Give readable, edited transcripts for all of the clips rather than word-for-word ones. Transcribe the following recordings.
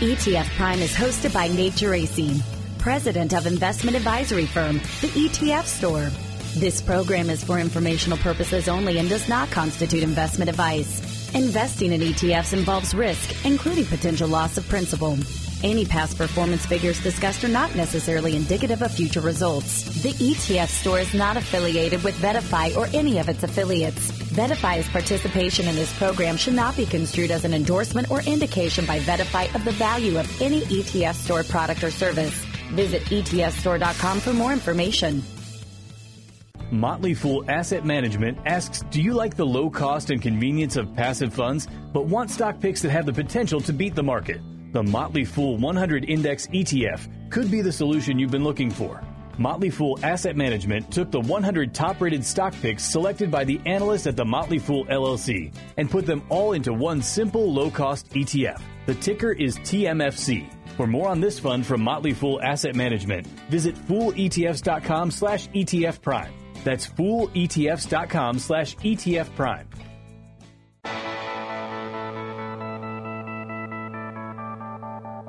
ETF Prime is hosted by Nate Geraci, president of investment advisory firm, the ETF Store. This program is for informational purposes only and does not constitute investment advice. Investing in ETFs involves risk, including potential loss of principal. Any past performance figures discussed are not necessarily indicative of future results. The ETF Store is not affiliated with VettaFi or any of its affiliates. VettaFi's participation in this program should not be construed as an endorsement or indication by VettaFi of the value of any ETF Store product or service. Visit ETFstore.com for more information. Motley Fool Asset Management asks, do you like the low cost and convenience of passive funds, but want stock picks that have the potential to beat the market? The Motley Fool 100 Index ETF could be the solution you've been looking for. Motley Fool Asset Management took the 100 top-rated stock picks selected by the analysts at the Motley Fool LLC and put them all into one simple low-cost ETF. The ticker is TMFC. For more on this fund from Motley Fool Asset Management, visit FoolETFs.com/ETF Prime. That's FoolETFs.com/ETF Prime.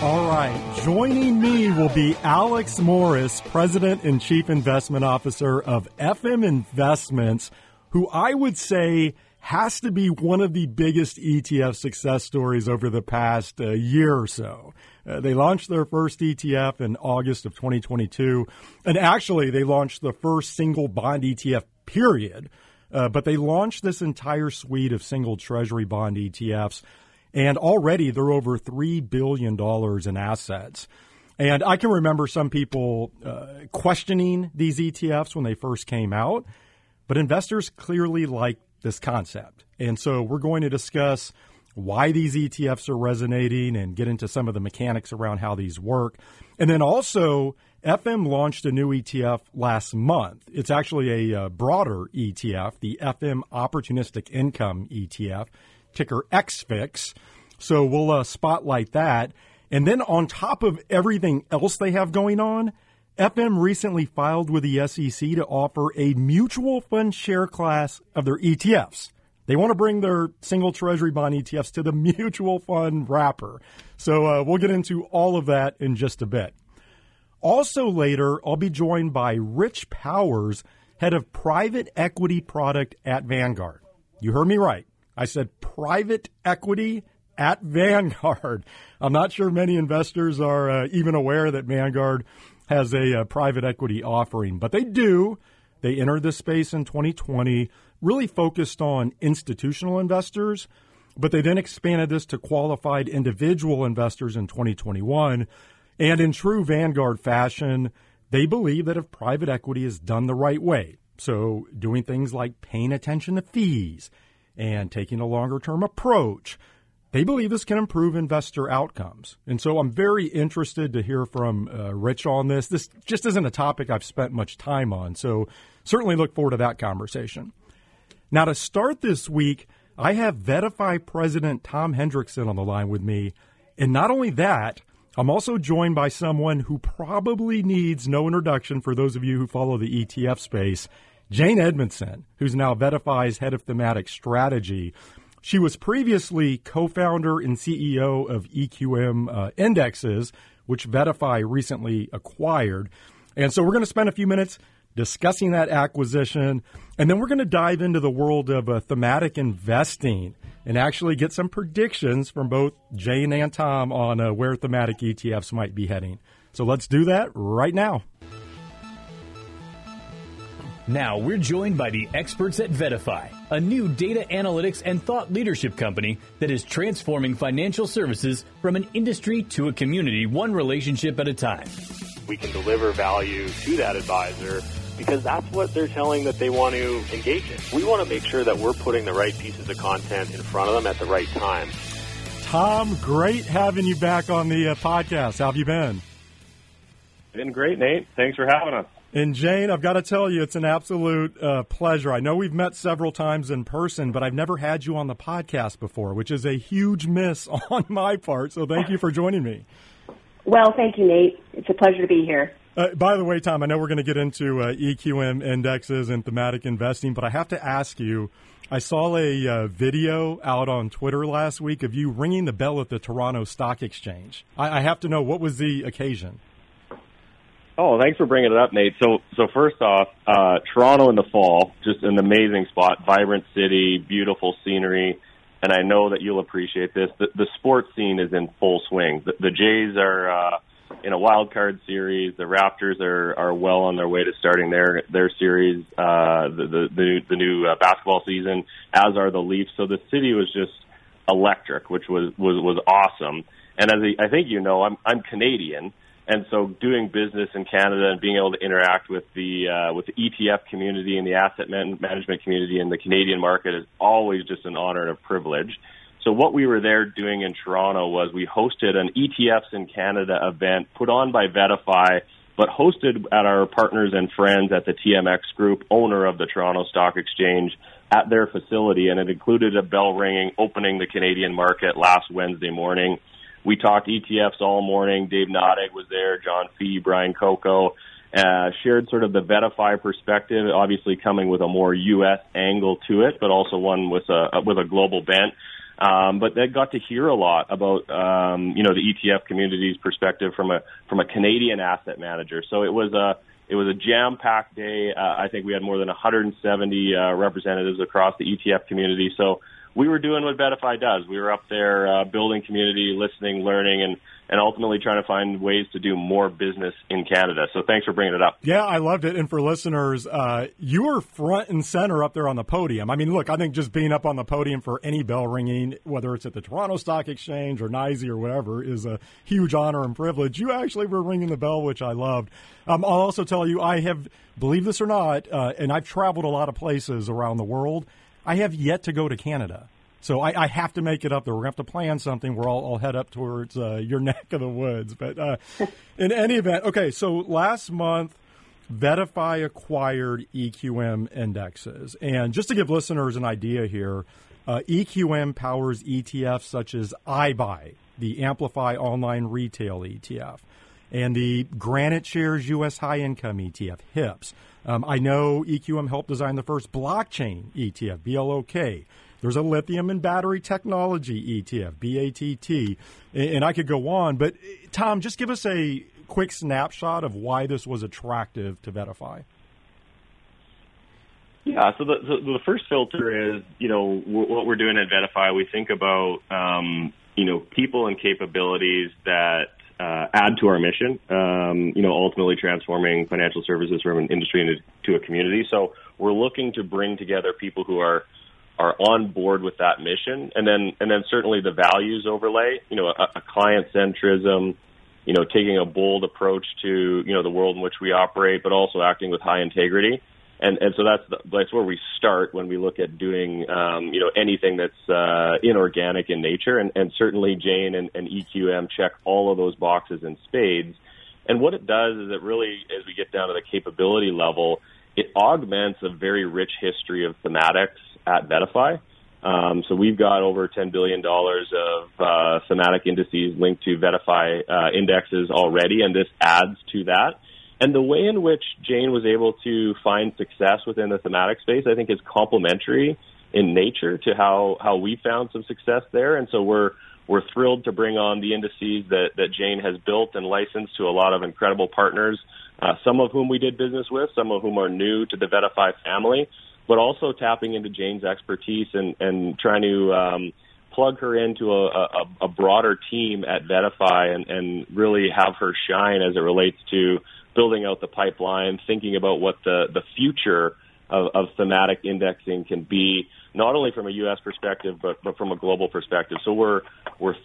All right, joining me will be Alex Morris, President and Chief Investment Officer of F/m Investments, who I would say has to be one of the biggest ETF success stories over the past year or so. They launched their first ETF in August of 2022, and actually they launched the first single bond ETF period, but they launched this entire suite of single treasury bond ETFs. And already they're over $3 billion in assets. And I can remember some people questioning these ETFs when they first came out, but investors clearly like this concept. And so we're going to discuss why these ETFs are resonating and get into some of the mechanics around how these work. And then also, F/m launched a new ETF last month. It's actually a broader ETF, the F/m Opportunistic Income ETF, ticker XFIX. So we'll spotlight that. And then on top of everything else they have going on, F/m recently filed with the SEC to offer a mutual fund share class of their ETFs. They want to bring their single treasury bond ETFs to the mutual fund wrapper. So we'll get into all of that in just a bit. Also later, I'll be joined by Rich Powers, head of private equity product at Vanguard. You heard me right. I said private equity at Vanguard. I'm not sure many investors are even aware that Vanguard has a private equity offering, but they do. They entered this space in 2020, really focused on institutional investors, but they then expanded this to qualified individual investors in 2021. And in true Vanguard fashion, they believe that if private equity is done the right way, so doing things like paying attention to fees and taking a longer-term approach, they believe this can improve investor outcomes. And so I'm very interested to hear from Rich on this. This just isn't a topic I've spent much time on, so certainly look forward to that conversation. Now, to start this week, I have VettaFi President Tom Hendrickson on the line with me. And not only that, I'm also joined by someone who probably needs no introduction for those of you who follow the ETF space, Jane Edmondson, who's now VettaFi's head of thematic strategy. She was previously co-founder and CEO of EQM Indexes, which VettaFi recently acquired. And so we're going to spend a few minutes discussing that acquisition, and then we're going to dive into the world of thematic investing and actually get some predictions from both Jane and Tom on where thematic ETFs might be heading. So let's do that right now. Now we're joined by the experts at VettaFi, a new data analytics and thought leadership company that is transforming financial services from an industry to a community, one relationship at a time. We can deliver value to that advisor because that's what they're telling that they want to engage in. We want to make sure that we're putting the right pieces of content in front of them at the right time. Tom, great having you back on the podcast. How have you been? Been great, Nate. Thanks for having us. And Jane, I've got to tell you, it's an absolute pleasure. I know we've met several times in person, but I've never had you on the podcast before, which is a huge miss on my part. So thank you for joining me. Well, thank you, Nate. It's a pleasure to be here. By the way, Tom, I know we're going to get into EQM indexes and thematic investing, but I have to ask you, I saw a video out on Twitter last week of you ringing the bell at the Toronto Stock Exchange. I have to know, what was the occasion? Oh, thanks for bringing it up, Nate. So first off, Toronto in the fall, just an amazing spot, vibrant city, beautiful scenery, and I know that you'll appreciate this. The sports scene is in full swing. The Jays are in a wild card series. The Raptors are well on their way to starting their series, the new basketball season, as are the Leafs. So the city was just electric, which was awesome. And as I think you know, I'm Canadian. And so doing business in Canada and being able to interact with the ETF community and the asset management community in the Canadian market is always just an honor and a privilege. So what we were there doing in Toronto was we hosted an ETFs in Canada event put on by VettaFi, but hosted at our partners and friends at the TMX Group, owner of the Toronto Stock Exchange, at their facility. And it included a bell ringing, opening the Canadian market last Wednesday morning. We talked ETFs all morning. Dave Nadig was there, John Fee, Brian Coco, shared sort of the VettaFi perspective, obviously coming with a more U.S. angle to it, but also one with a global bent. But they got to hear a lot about, the ETF community's perspective from a Canadian asset manager. So it was a jam-packed day. I think we had more than 170 representatives across the ETF community. So we were doing what VettaFi does. We were up there building community, listening, learning, and ultimately trying to find ways to do more business in Canada. So thanks for bringing it up. Yeah, I loved it. And for listeners, you were front and center up there on the podium. I mean, look, I think just being up on the podium for any bell ringing, whether it's at the Toronto Stock Exchange or NYSE or whatever, is a huge honor and privilege. You actually were ringing the bell, which I loved. I'll also tell you, I have, believe this or not, and I've traveled a lot of places around the world, I have yet to go to Canada, so I have to make it up there. We're going to have to plan something where I'll head up towards your neck of the woods. But in any event, okay, so last month, VettaFi acquired EQM Indexes. And just to give listeners an idea here, EQM powers ETFs such as iBuy, the Amplify Online Retail ETF, and the Granite Shares U.S. High Income ETF, HIPS. I know EQM helped design the first blockchain ETF, BLOK. There's a lithium and battery technology ETF, BATT. And I could go on. But, Tom, just give us a quick snapshot of why this was attractive to VettaFi. Yeah, so the first filter is, you know, what we're doing at VettaFi. We think about, people and capabilities that add to our mission, ultimately transforming financial services from an industry into a community. So we're looking to bring together people who are on board with that mission. And then certainly the values overlay, a client centrism, taking a bold approach to, the world in which we operate, but also acting with high integrity. And so that's where we start when we look at doing, anything that's inorganic in nature. And certainly Jane and EQM check all of those boxes in spades. And what it does is it really, as we get down to the capability level, it augments a very rich history of thematics at VettaFi. So we've got over $10 billion of thematic indices linked to VettaFi indexes already, and this adds to that. And the way in which Jane was able to find success within the thematic space, I think, is complementary in nature to how we found some success there. And so we're thrilled to bring on the indices that Jane has built and licensed to a lot of incredible partners, some of whom we did business with, some of whom are new to the VettaFi family, but also tapping into Jane's expertise and trying to plug her into a broader team at VettaFi and really have her shine as it relates to building out the pipeline, thinking about what the future of thematic indexing can be, not only from a U.S. perspective, but from a global perspective. So we're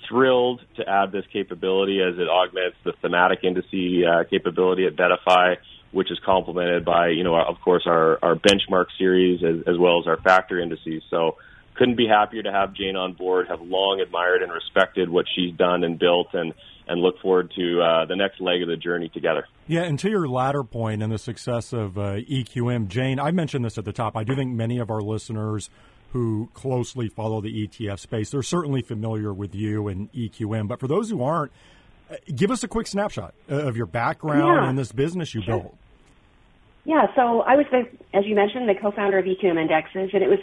thrilled to add this capability as it augments the thematic indice capability at VettaFi, which is complemented by, of course, our benchmark series as well as our factor indices. So couldn't be happier to have Jane on board, have long admired and respected what she's done and built, and look forward to the next leg of the journey together. Yeah, and to your latter point and the success of EQM, Jane, I mentioned this at the top. I do think many of our listeners who closely follow the ETF space, they're certainly familiar with you and EQM. But for those who aren't, give us a quick snapshot of your background and this business you built. Yeah, so I was, as you mentioned, the co-founder of EQM Indexes, and it was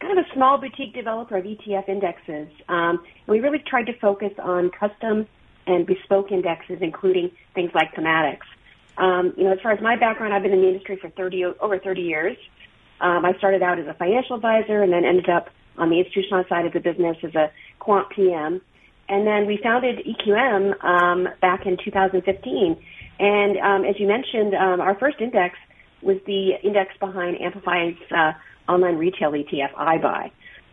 kind of a small boutique developer of ETF indexes. And we really tried to focus on custom and bespoke indexes, including things like thematics. As far as my background, I've been in the industry for over 30 years. I started out as a financial advisor and then ended up on the institutional side of the business as a quant PM. And then we founded EQM back in 2015. And as you mentioned, our first index was the index behind Amplify's online retail ETF, iBuy.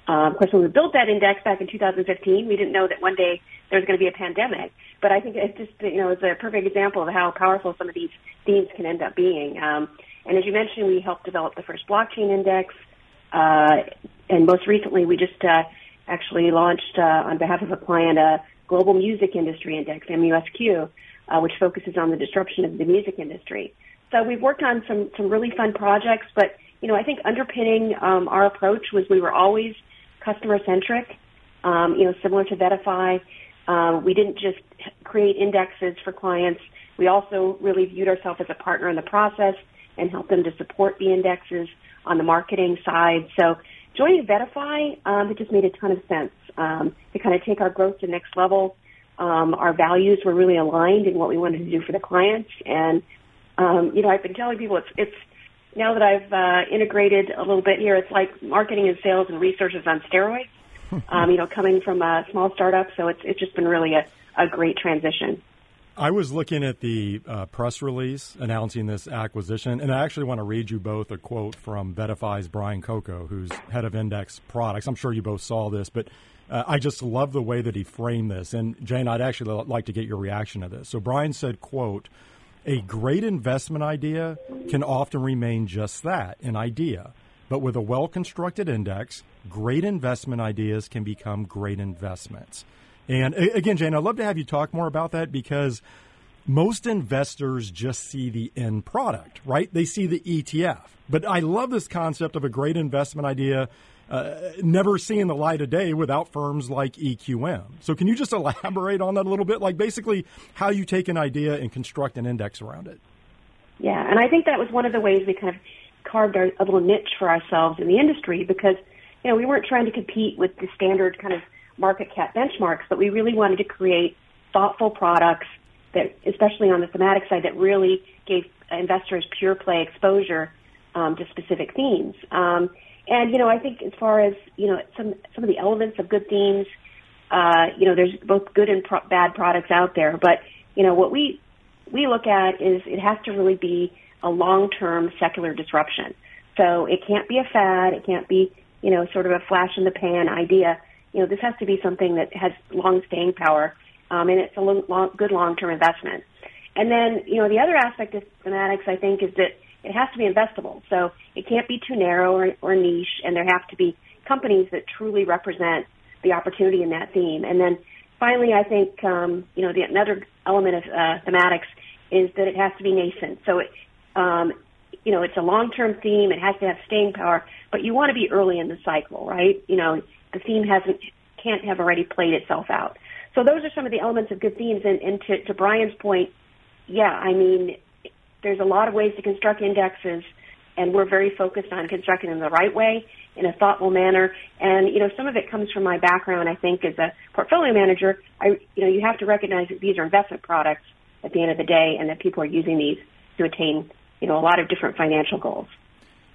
Of course, when we built that index back in 2015, we didn't know that one day there was going to be a pandemic. But I think it's just, it's a perfect example of how powerful some of these themes can end up being. And as you mentioned, we helped develop the first blockchain index. And most recently, we just actually launched, on behalf of a client, a global music industry index, MUSQ, which focuses on the disruption of the music industry. So we've worked on some really fun projects, but, I think underpinning our approach was we were always customer-centric, similar to VettaFi. We didn't just create indexes for clients. We also really viewed ourselves as a partner in the process and help them to support the indexes on the marketing side. So joining VettaFi, it just made a ton of sense to kind of take our growth to the next level. Our values were really aligned in what we wanted to do for the clients. And, I've been telling people it's now that I've integrated a little bit here, it's like marketing and sales and research is on steroids, coming from a small startup. So it's just been really a great transition. I was looking at the press release announcing this acquisition, and I actually want to read you both a quote from VettaFi's Brian Coco, who's head of index products. I'm sure you both saw this, but I just love the way that he framed this. And, Jane, I'd actually like to get your reaction to this. So Brian said, quote, "A great investment idea can often remain just that, an idea. But with a well-constructed index, great investment ideas can become great investments." And again, Jane, I'd love to have you talk more about that because most investors just see the end product, right? They see the ETF. But I love this concept of a great investment idea never seeing the light of day without firms like EQM. So can you just elaborate on that a little bit? Like basically how you take an idea and construct an index around it. Yeah, and I think that was one of the ways we kind of carved a little niche for ourselves in the industry because, we weren't trying to compete with the standard kind of market cap benchmarks, but we really wanted to create thoughtful products that, especially on the thematic side, that really gave investors pure play exposure to specific themes. And I think as far as, some of the elements of good themes, there's both good and bad products out there, but, what we look at is it has to really be a long-term secular disruption. So it can't be a fad. It can't be, sort of a flash in the pan idea. This has to be something that has long staying power, and it's a good long-term investment. And then, the other aspect of thematics, I think, is that it has to be investable. So it can't be too narrow or niche, and there have to be companies that truly represent the opportunity in that theme. And then finally, I think, another element of thematics is that it has to be nascent. So it, it's a long-term theme. It has to have staying power, but you want to be early in the cycle, right? The theme can't have already played itself out. So those are some of the elements of good themes. And to Brian's point, there's a lot of ways to construct indexes, and we're very focused on constructing them the right way in a thoughtful manner. And, some of it comes from my background, I think, as a portfolio manager. You have to recognize that these are investment products at the end of the day and that people are using these to attain, a lot of different financial goals.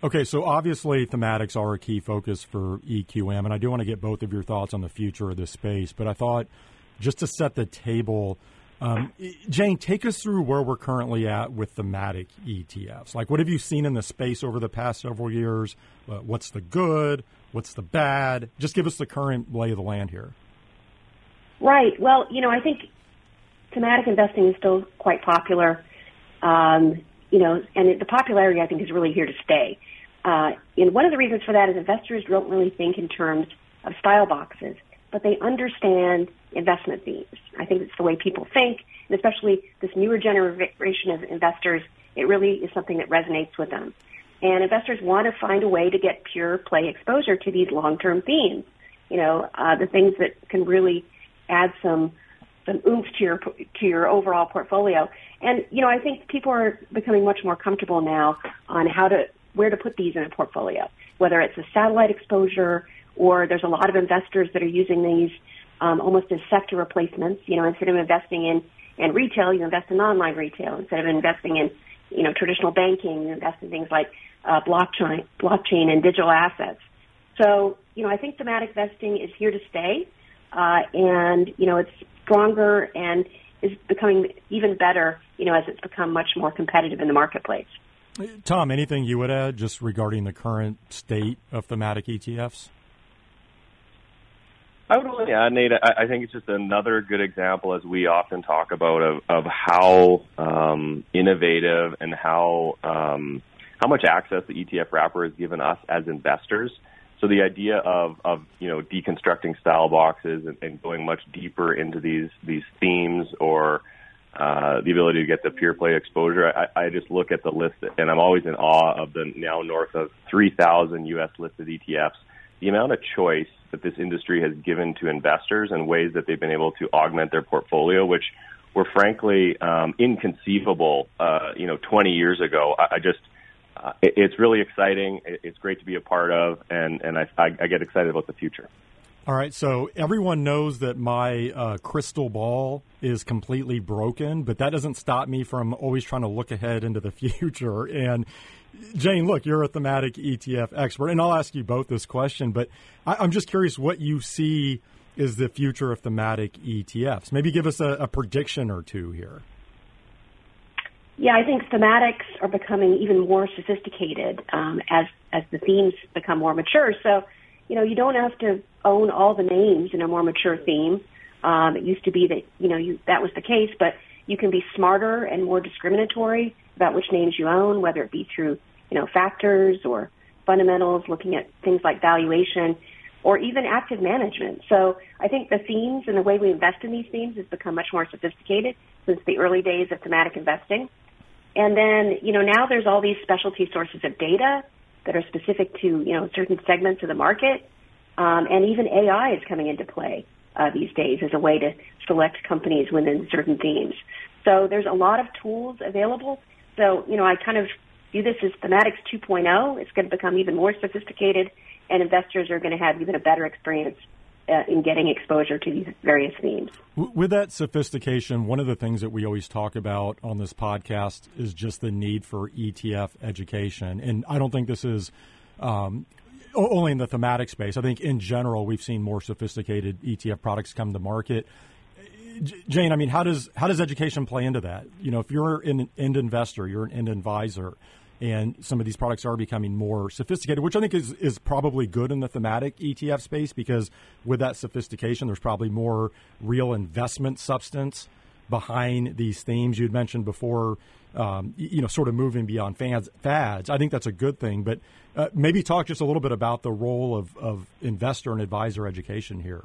Okay, so obviously thematics are a key focus for EQM, and I do want to get both of your thoughts on the future of this space, but I thought just to set the table, Jane, take us through where we're currently at with thematic ETFs. Like, what have you seen in the space over the past several years? What's the good? What's the bad? Just give us the current lay of the land here. Right. Well, I think thematic investing is still quite popular, and the popularity, I think, is really here to stay. And one of the reasons for that is investors don't really think in terms of style boxes, but they understand investment themes. I think it's the way people think, and especially this newer generation of investors, it really is something that resonates with them. And investors want to find a way to get pure play exposure to these long-term themes, you know, the things that can really add some oomph to your overall portfolio. And, you know, I think people are becoming much more comfortable now on how to, where to put these in a portfolio, whether it's a satellite exposure, or there's a lot of investors that are using these almost as sector replacements. You know, instead of investing in retail, you invest in online retail. Instead of investing in, you know, traditional banking, you invest in things like blockchain and digital assets. So, you know, I think thematic vesting is here to stay, and, you know, it's stronger and is becoming even better, you know, as it's become much more competitive in the marketplace. Tom, anything you would add just regarding the current state of thematic ETFs? I would only add, Nate, I think it's just another good example, as we often talk about, of how innovative and how much access the ETF wrapper has given us as investors. So the idea of you know, deconstructing style boxes and going much deeper into these themes, or the ability to get the pure play exposure. I just look at the list, and I'm always in awe of the now north of 3,000 U.S. listed ETFs. The amount of choice that this industry has given to investors and ways that they've been able to augment their portfolio, which were frankly inconceivable, 20 years ago. It's really exciting. It's great to be a part of, and I get excited about the future. All right, so everyone knows that my crystal ball is completely broken, but that doesn't stop me from always trying to look ahead into the future. And, Jane, look, you're a thematic ETF expert, and I'll ask you both this question, but I'm just curious what you see is the future of thematic ETFs. Maybe give us a prediction or two here. Yeah, I think thematics are becoming even more sophisticated as the themes become more mature. So, you know, you don't have to own all the names in a more mature theme. It used to be that, you know, that was the case, but you can be smarter and more discriminatory about which names you own, whether it be through, you know, factors or fundamentals, looking at things like valuation or even active management. So I think the themes and the way we invest in these themes has become much more sophisticated since the early days of thematic investing. And then, you know, now there's all these specialty sources of data that are specific to, you know, certain segments of the market. And even AI is coming into play these days as a way to select companies within certain themes. So there's a lot of tools available. So, you know, I kind of view this as thematics 2.0. It's going to become even more sophisticated, and investors are going to have even a better experience in getting exposure to these various themes. With that sophistication, one of the things that we always talk about on this podcast is just the need for ETF education. And I don't think this is only in the thematic space. I think in general, we've seen more sophisticated ETF products come to market. Jane, I mean, how does education play into that? You know, if you're an end investor, you're an end advisor, and some of these products are becoming more sophisticated, which I think is probably good in the thematic ETF space, because with that sophistication, there's probably more real investment substance behind these themes. You'd mentioned before, you know, sort of moving beyond fads. I think that's a good thing, but maybe talk just a little bit about the role of investor and advisor education here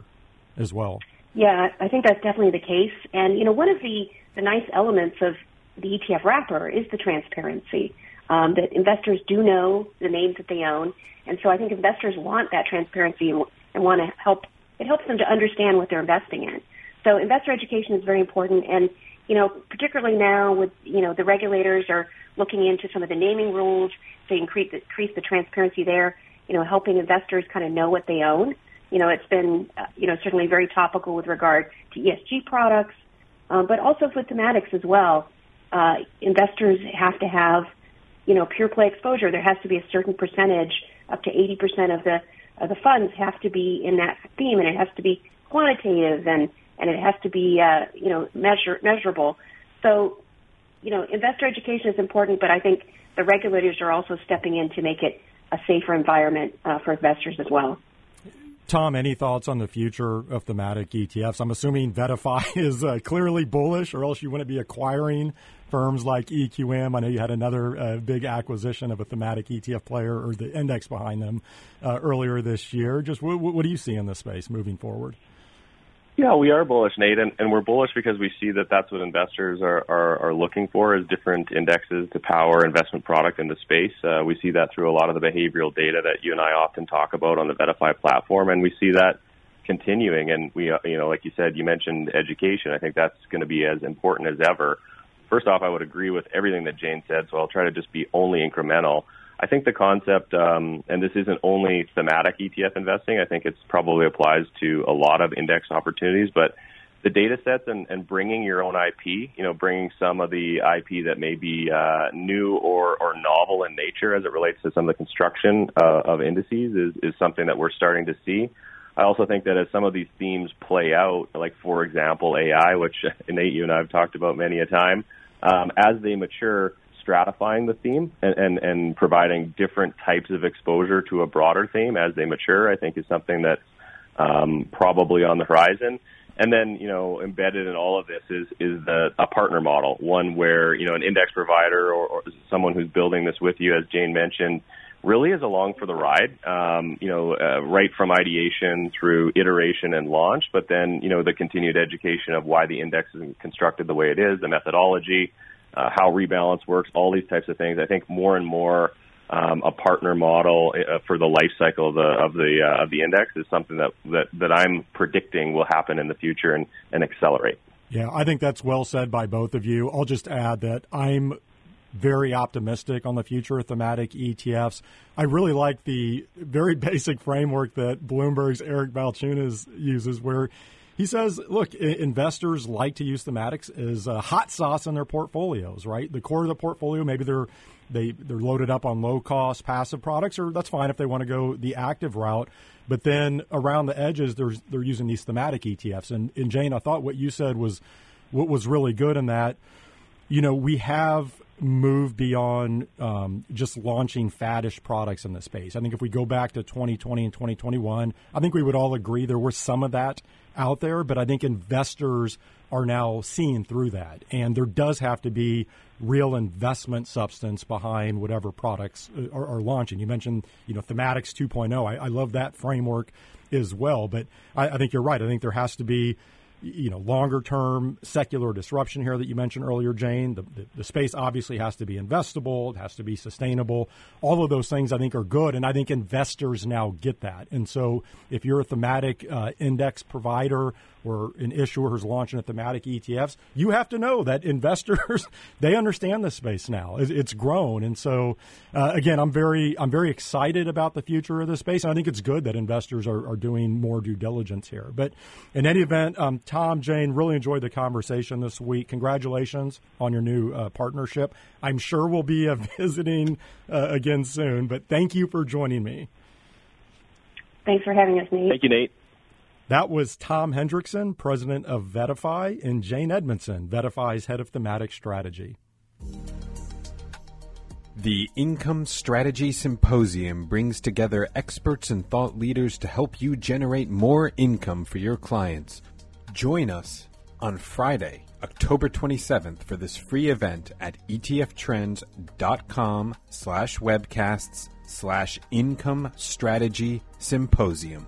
as well. Yeah, I think that's definitely the case. And, you know, one of the nice elements of the ETF wrapper is the transparency. That investors do know the names that they own. And so I think investors want that transparency and want to it helps them to understand what they're investing in. So investor education is very important. And, you know, particularly now with, you know, the regulators are looking into some of the naming rules to increase the transparency there, you know, helping investors kind of know what they own. You know, it's been, you know, certainly very topical with regard to ESG products, but also with thematics as well. Investors have to have, you know, pure play exposure. There has to be a certain percentage, up to 80% of the funds have to be in that theme, and it has to be quantitative and it has to be, you know, measurable. So, you know, investor education is important, but I think the regulators are also stepping in to make it a safer environment for investors as well. Tom, any thoughts on the future of thematic ETFs? I'm assuming VettaFi is clearly bullish, or else you wouldn't be acquiring firms like EQM. I know you had another big acquisition of a thematic ETF player or the index behind them earlier this year. Just what do you see in this space moving forward? Yeah, we are bullish, Nate, and we're bullish because we see that that's what investors are looking for, is different indexes to power investment product in the space. We see that through a lot of the behavioral data that you and I often talk about on the VettaFi platform, and we see that continuing. And we, like you said, you mentioned education. I think that's going to be as important as ever. First off, I would agree with everything that Jane said, so I'll try to just be only incremental. I think the concept, and this isn't only thematic ETF investing, I think it's probably applies to a lot of index opportunities, but the data sets and bringing your own IP, bringing some of the IP that may be new or novel in nature as it relates to some of the construction of indices is something that we're starting to see. I also think that as some of these themes play out, like, for example, AI, which Nate, you and I have talked about many a time, as they mature, stratifying the theme and providing different types of exposure to a broader theme as they mature, I think, is something that's probably on the horizon. And then, embedded in all of this is a partner model, one where, an index provider or someone who's building this with you, as Jane mentioned, really is along for the ride, right from ideation through iteration and launch, but then, the continued education of why the index is constructed the way it is, the methodology, how rebalance works, all these types of things. I think more and more a partner model for the life cycle of the index is something that I'm predicting will happen in the future and accelerate. Yeah, I think that's well said by both of you. I'll just add that I'm very optimistic on the future of thematic ETFs. I really like the very basic framework that Bloomberg's Eric Balchunas uses, where he says, look, investors like to use thematics as hot sauce in their portfolios, right? The core of the portfolio, maybe they're loaded up on low-cost passive products, or that's fine if they want to go the active route. But then around the edges, they're using these thematic ETFs. And Jane, I thought what you said was what was really good in that, we have moved beyond just launching faddish products in the space. I think if we go back to 2020 and 2021, I think we would all agree there were some of that out there, but I think investors are now seeing through that. And there does have to be real investment substance behind whatever products are launching. You mentioned, thematics 2.0. I love that framework as well, but I think you're right. I think there has to be, longer term secular disruption here that you mentioned earlier, Jane. The space obviously has to be investable. It has to be sustainable. All of those things I think are good, and I think investors now get that. And so if you're a thematic index provider or an issuer who's launching a thematic ETFs, you have to know that investors, they understand this space now. It's grown. And so, again, I'm very excited about the future of this space. And I think it's good that investors are doing more due diligence here. But in any event, Tom, Jane, really enjoyed the conversation this week. Congratulations on your new partnership. I'm sure we'll be visiting again soon, but thank you for joining me. Thanks for having us, Nate. Thank you, Nate. That was Tom Hendrickson, president of VettaFi, and Jane Edmondson, VettaFi's head of thematic strategy. The Income Strategy Symposium brings together experts and thought leaders to help you generate more income for your clients. Join us on Friday, October 27th, for this free event at etftrends.com/webcasts/Income Strategy Symposium.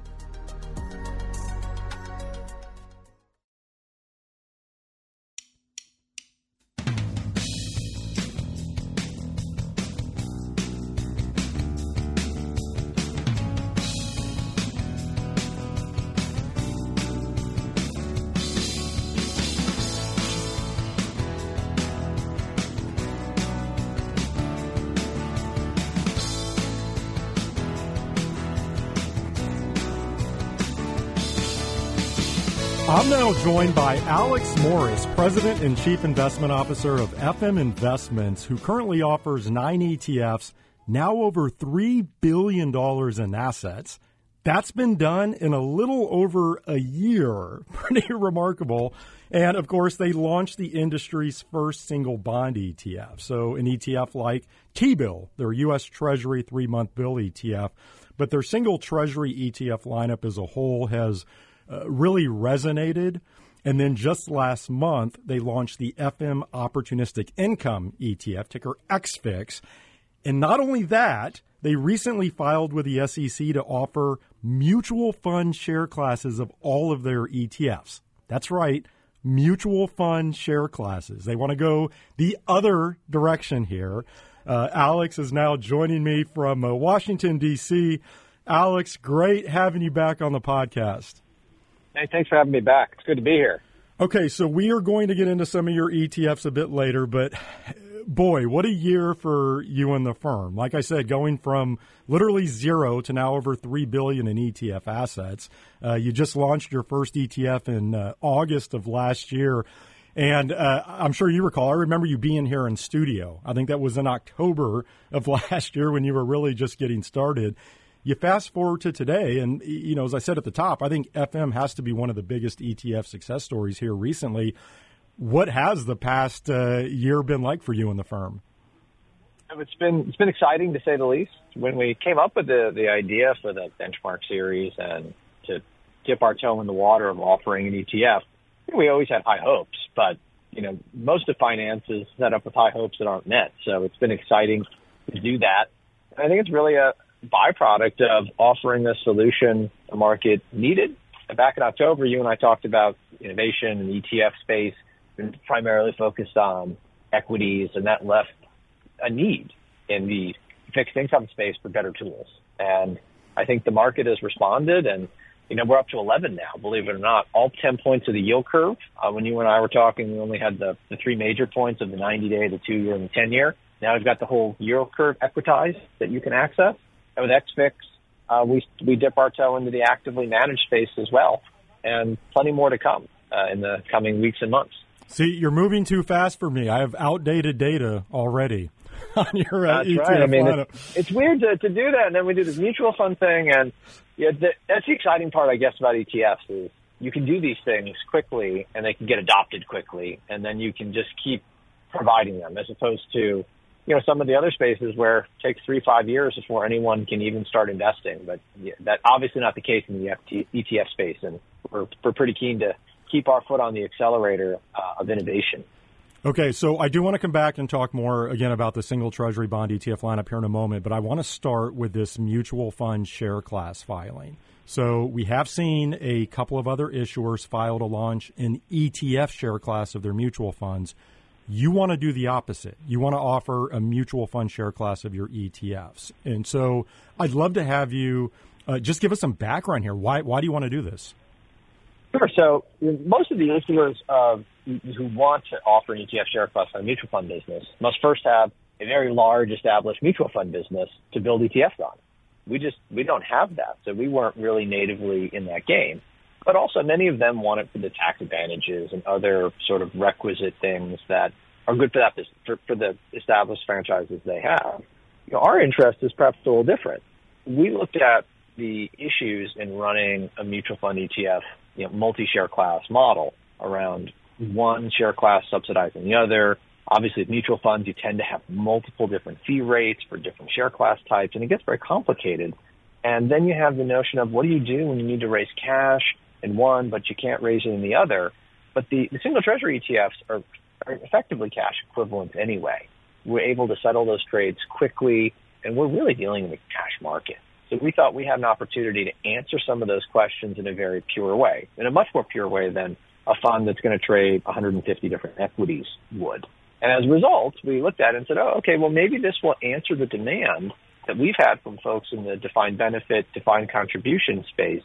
I'm now joined by Alex Morris, President and Chief Investment Officer of F/m Investments, who currently offers 9 ETFs, now over $3 billion in assets. That's been done in a little over a year. Pretty remarkable. And, of course, they launched the industry's first single bond ETF, so an ETF like T-Bill, their U.S. Treasury 3-month bill ETF. But their single Treasury ETF lineup as a whole has really resonated And then just last month, they launched the F/m Opportunistic Income ETF, ticker XFIX. And not only that, they recently filed with the SEC to offer mutual fund share classes of all of their ETFs. That's right, mutual fund share classes. They want to go the other direction here. Alex is now joining me from Washington, D.C. Alex, great having you back on the podcast. Hey, thanks for having me back. It's good to be here. Okay, so we are going to get into some of your ETFs a bit later, but boy, what a year for you and the firm. Like I said, going from literally zero to now over $3 billion in ETF assets. You just launched your first ETF in August of last year. And I'm sure you recall, I remember you being here in studio. I think that was in October of last year when you were really just getting started. You fast forward to today, and, you know, as I said at the top, I think F/m has to be one of the biggest ETF success stories here recently. What has the past year been like for you and the firm? It's been exciting, to say the least. When we came up with the idea for the benchmark series and to dip our toe in the water of offering an ETF, we always had high hopes. But, you know, most of finance is set up with high hopes that aren't met. So it's been exciting to do that. And I think it's really a byproduct of offering a solution the market needed. Back in October, you and I talked about innovation and ETF space, and primarily focused on equities, and that left a need in the fixed income space for better tools. And I think the market has responded, and you know, we're up to 11 now, believe it or not, all 10 points of the yield curve. When you and I were talking, we only had the three major points of the 90-day, the 2-year, and the 10-year. Now we've got the whole yield curve equitized that you can access. And with XFIX, we dip our toe into the actively managed space as well, and plenty more to come in the coming weeks and months. See, you're moving too fast for me. I have outdated data already on your ETF. That's right. I mean, it's weird to do that, and then we do this mutual fund thing, and yeah, that's the exciting part, I guess, about ETFs is you can do these things quickly, and they can get adopted quickly, and then you can just keep providing them, as opposed to, you know, some of the other spaces where it takes 3-5 years before anyone can even start investing. But yeah, that's obviously not the case in the ETF space, and we're pretty keen to keep our foot on the accelerator of innovation. Okay, so I do want to come back and talk more again about the single treasury bond ETF lineup here in a moment, but I want to start with this mutual fund share class filing. So we have seen a couple of other issuers file to launch an ETF share class of their mutual funds. You want to do the opposite. You want to offer a mutual fund share class of your ETFs. And so I'd love to have you just give us some background here. Why do you want to do this? Sure. So most of the issuers who want to offer an ETF share class on a mutual fund business must first have a very large established mutual fund business to build ETFs on. We don't have that, so we weren't really natively in that game. But also many of them want it for the tax advantages and other sort of requisite things that are good for that for the established franchises they have. You know, our interest is perhaps a little different. We looked at the issues in running a mutual fund ETF, you know, multi-share class model around one share class subsidizing the other. Obviously, with mutual funds, you tend to have multiple different fee rates for different share class types, and it gets very complicated. And then you have the notion of what do you do when you need to raise cash in one, but you can't raise it in the other. But the single treasury ETFs are effectively cash equivalents anyway. We're able to settle those trades quickly, and we're really dealing in the cash market. So we thought we had an opportunity to answer some of those questions in a very pure way, in a much more pure way than a fund that's going to trade 150 different equities would. And as a result, we looked at it and said, oh, okay, well, maybe this will answer the demand that we've had from folks in the defined benefit, defined contribution space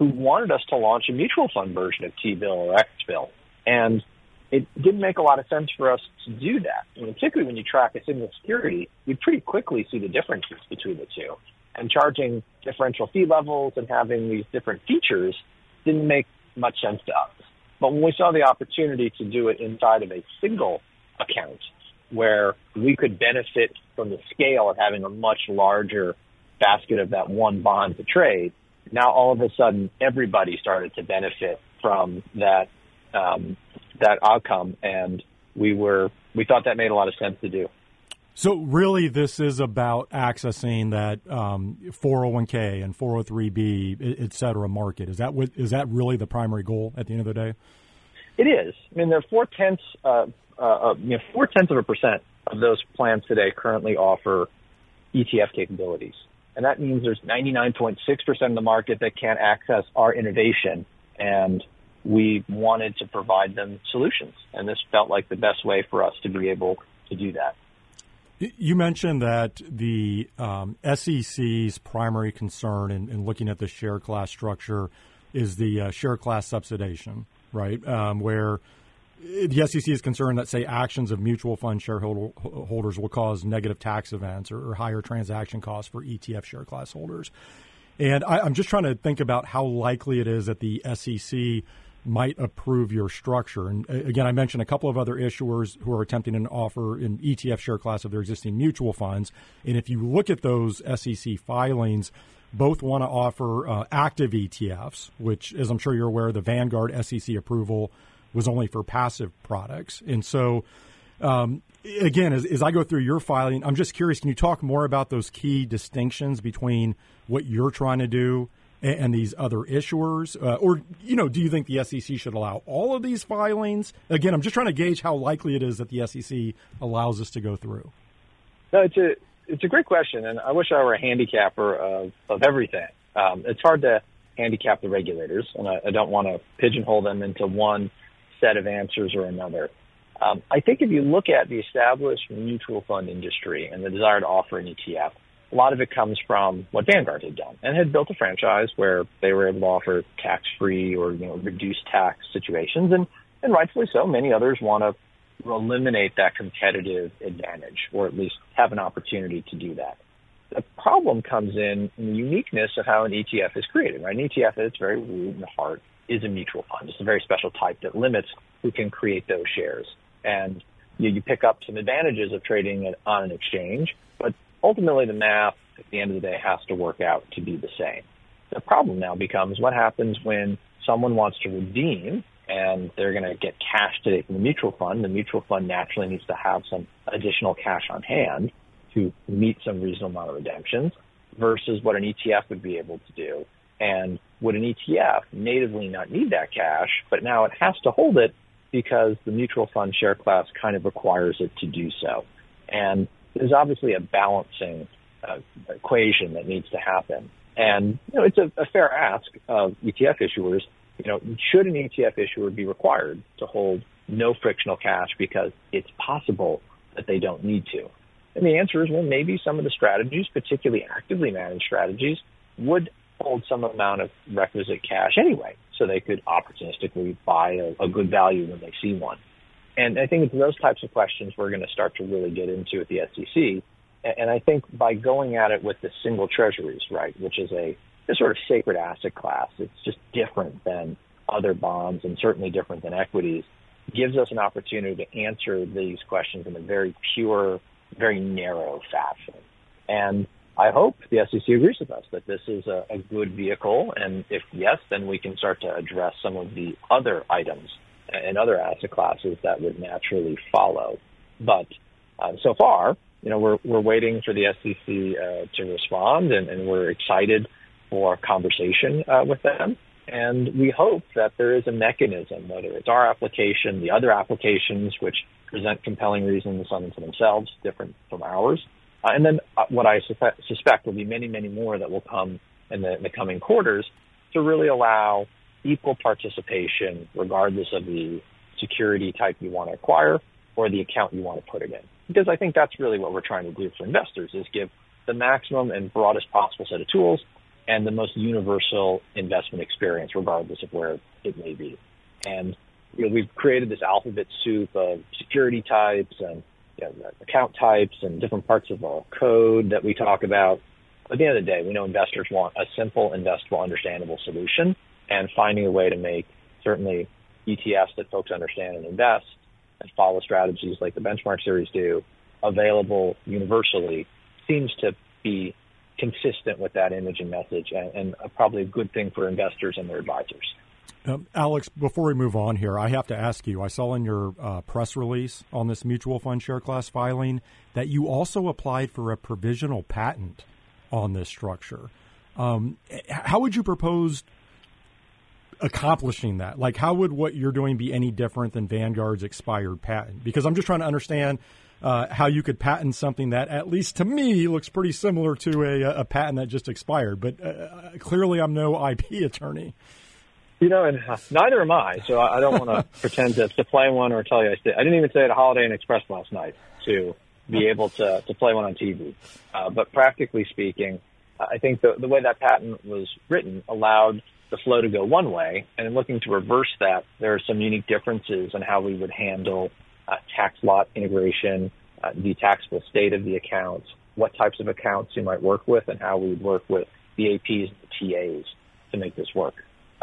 who wanted us to launch a mutual fund version of T-bill or X-bill. And it didn't make a lot of sense for us to do that. And particularly when you track a single security, you pretty quickly see the differences between the two. And charging differential fee levels and having these different features didn't make much sense to us. But when we saw the opportunity to do it inside of a single account where we could benefit from the scale of having a much larger basket of that one bond to trade, now all of a sudden everybody started to benefit from that that outcome. And we thought that made a lot of sense to do. So really, this is about accessing that 401k and 403b, et cetera, market. Is that really the primary goal at the end of the day? It is. I mean, there are 0.4% of those plans today currently offer ETF capabilities. And that means there's 99.6% of the market that can't access our innovation. And we wanted to provide them solutions. And this felt like the best way for us to be able to do that. You mentioned that the SEC's primary concern in looking at the share class structure is the share class subsidization, right? Where the SEC is concerned that, say, actions of mutual fund shareholders will cause negative tax events or higher transaction costs for ETF share class holders. And I'm just trying to think about how likely it is that the SEC might approve your structure. And again, I mentioned a couple of other issuers who are attempting an offer in ETF share class of their existing mutual funds. And if you look at those SEC filings, both want to offer active ETFs, which, as I'm sure you're aware, the Vanguard SEC approval was only for passive products. And so, again, as I go through your filing, I'm just curious, can you talk more about those key distinctions between what you're trying to do and these other issuers? Or, you know, do you think the SEC should allow all of these filings? Again, I'm just trying to gauge how likely it is that the SEC allows us to go through. No, it's a great question, and I wish I were a handicapper of everything. It's hard to handicap the regulators, and I don't want to pigeonhole them into one set of answers or another. I think if you look at the established mutual fund industry and the desire to offer an ETF, a lot of it comes from what Vanguard had done and had built a franchise where they were able to offer tax-free or, you know, reduced tax situations. And rightfully so, many others want to eliminate that competitive advantage or at least have an opportunity to do that. The problem comes in the uniqueness of how an ETF is created, right? An ETF at its very root and heart is a mutual fund. It's a very special type that limits who can create those shares. And you pick up some advantages of trading it on an exchange, but ultimately the math at the end of the day has to work out to be the same. The problem now becomes what happens when someone wants to redeem and they're going to get cash today from the mutual fund. The mutual fund naturally needs to have some additional cash on hand to meet some reasonable amount of redemptions versus what an ETF would be able to do. And would an ETF natively not need that cash, but now it has to hold it because the mutual fund share class kind of requires it to do so. And there's obviously a balancing equation that needs to happen. And, you know, it's a fair ask of ETF issuers, you know, should an ETF issuer be required to hold no frictional cash because it's possible that they don't need to? And the answer is, well, maybe some of the strategies, particularly actively managed strategies, would hold some amount of requisite cash anyway, so they could opportunistically buy a good value when they see one. And I think it's those types of questions we're going to start to really get into at the SEC. And I think by going at it with the single treasuries, right, which is a sort of sacred asset class, it's just different than other bonds and certainly different than equities, gives us an opportunity to answer these questions in a very pure, very narrow fashion. And I hope the SEC agrees with us that this is a good vehicle, and if yes, then we can start to address some of the other items and other asset classes that would naturally follow. But so far, you know, we're waiting for the SEC to respond, and we're excited for conversation with them. And we hope that there is a mechanism, whether it's our application, the other applications, which present compelling reasons unto themselves, different from ours. And then what I suspect will be many, many more that will come in the coming quarters to really allow equal participation regardless of the security type you want to acquire or the account you want to put it in. Because I think that's really what we're trying to do for investors is give the maximum and broadest possible set of tools and the most universal investment experience regardless of where it may be. And you know, we've created this alphabet soup of security types and account types and different parts of our code that we talk about. At the end of the day, we know investors want a simple, investable, understandable solution, and finding a way to make certainly ETFs that folks understand and invest and follow strategies like the benchmark series do available universally seems to be consistent with that image and message, and probably a good thing for investors and their advisors. Alex, before we move on here, I have to ask you, I saw in your press release on this mutual fund share class filing that you also applied for a provisional patent on this structure. How would you propose accomplishing that? Like, how would what you're doing be any different than Vanguard's expired patent? Because I'm just trying to understand how you could patent something that, at least to me, looks pretty similar to a patent that just expired. But clearly I'm no IP attorney. You know, and neither am I, so I don't want to pretend to play one or tell you I didn't even stay at a Holiday Inn Express last night to be able to play one on TV. But practically speaking, I think the way that patent was written allowed the flow to go one way, and in looking to reverse that, there are some unique differences in how we would handle tax lot integration, the taxable state of the accounts, what types of accounts you might work with, and how we would work with the APs and the TAs to make this work.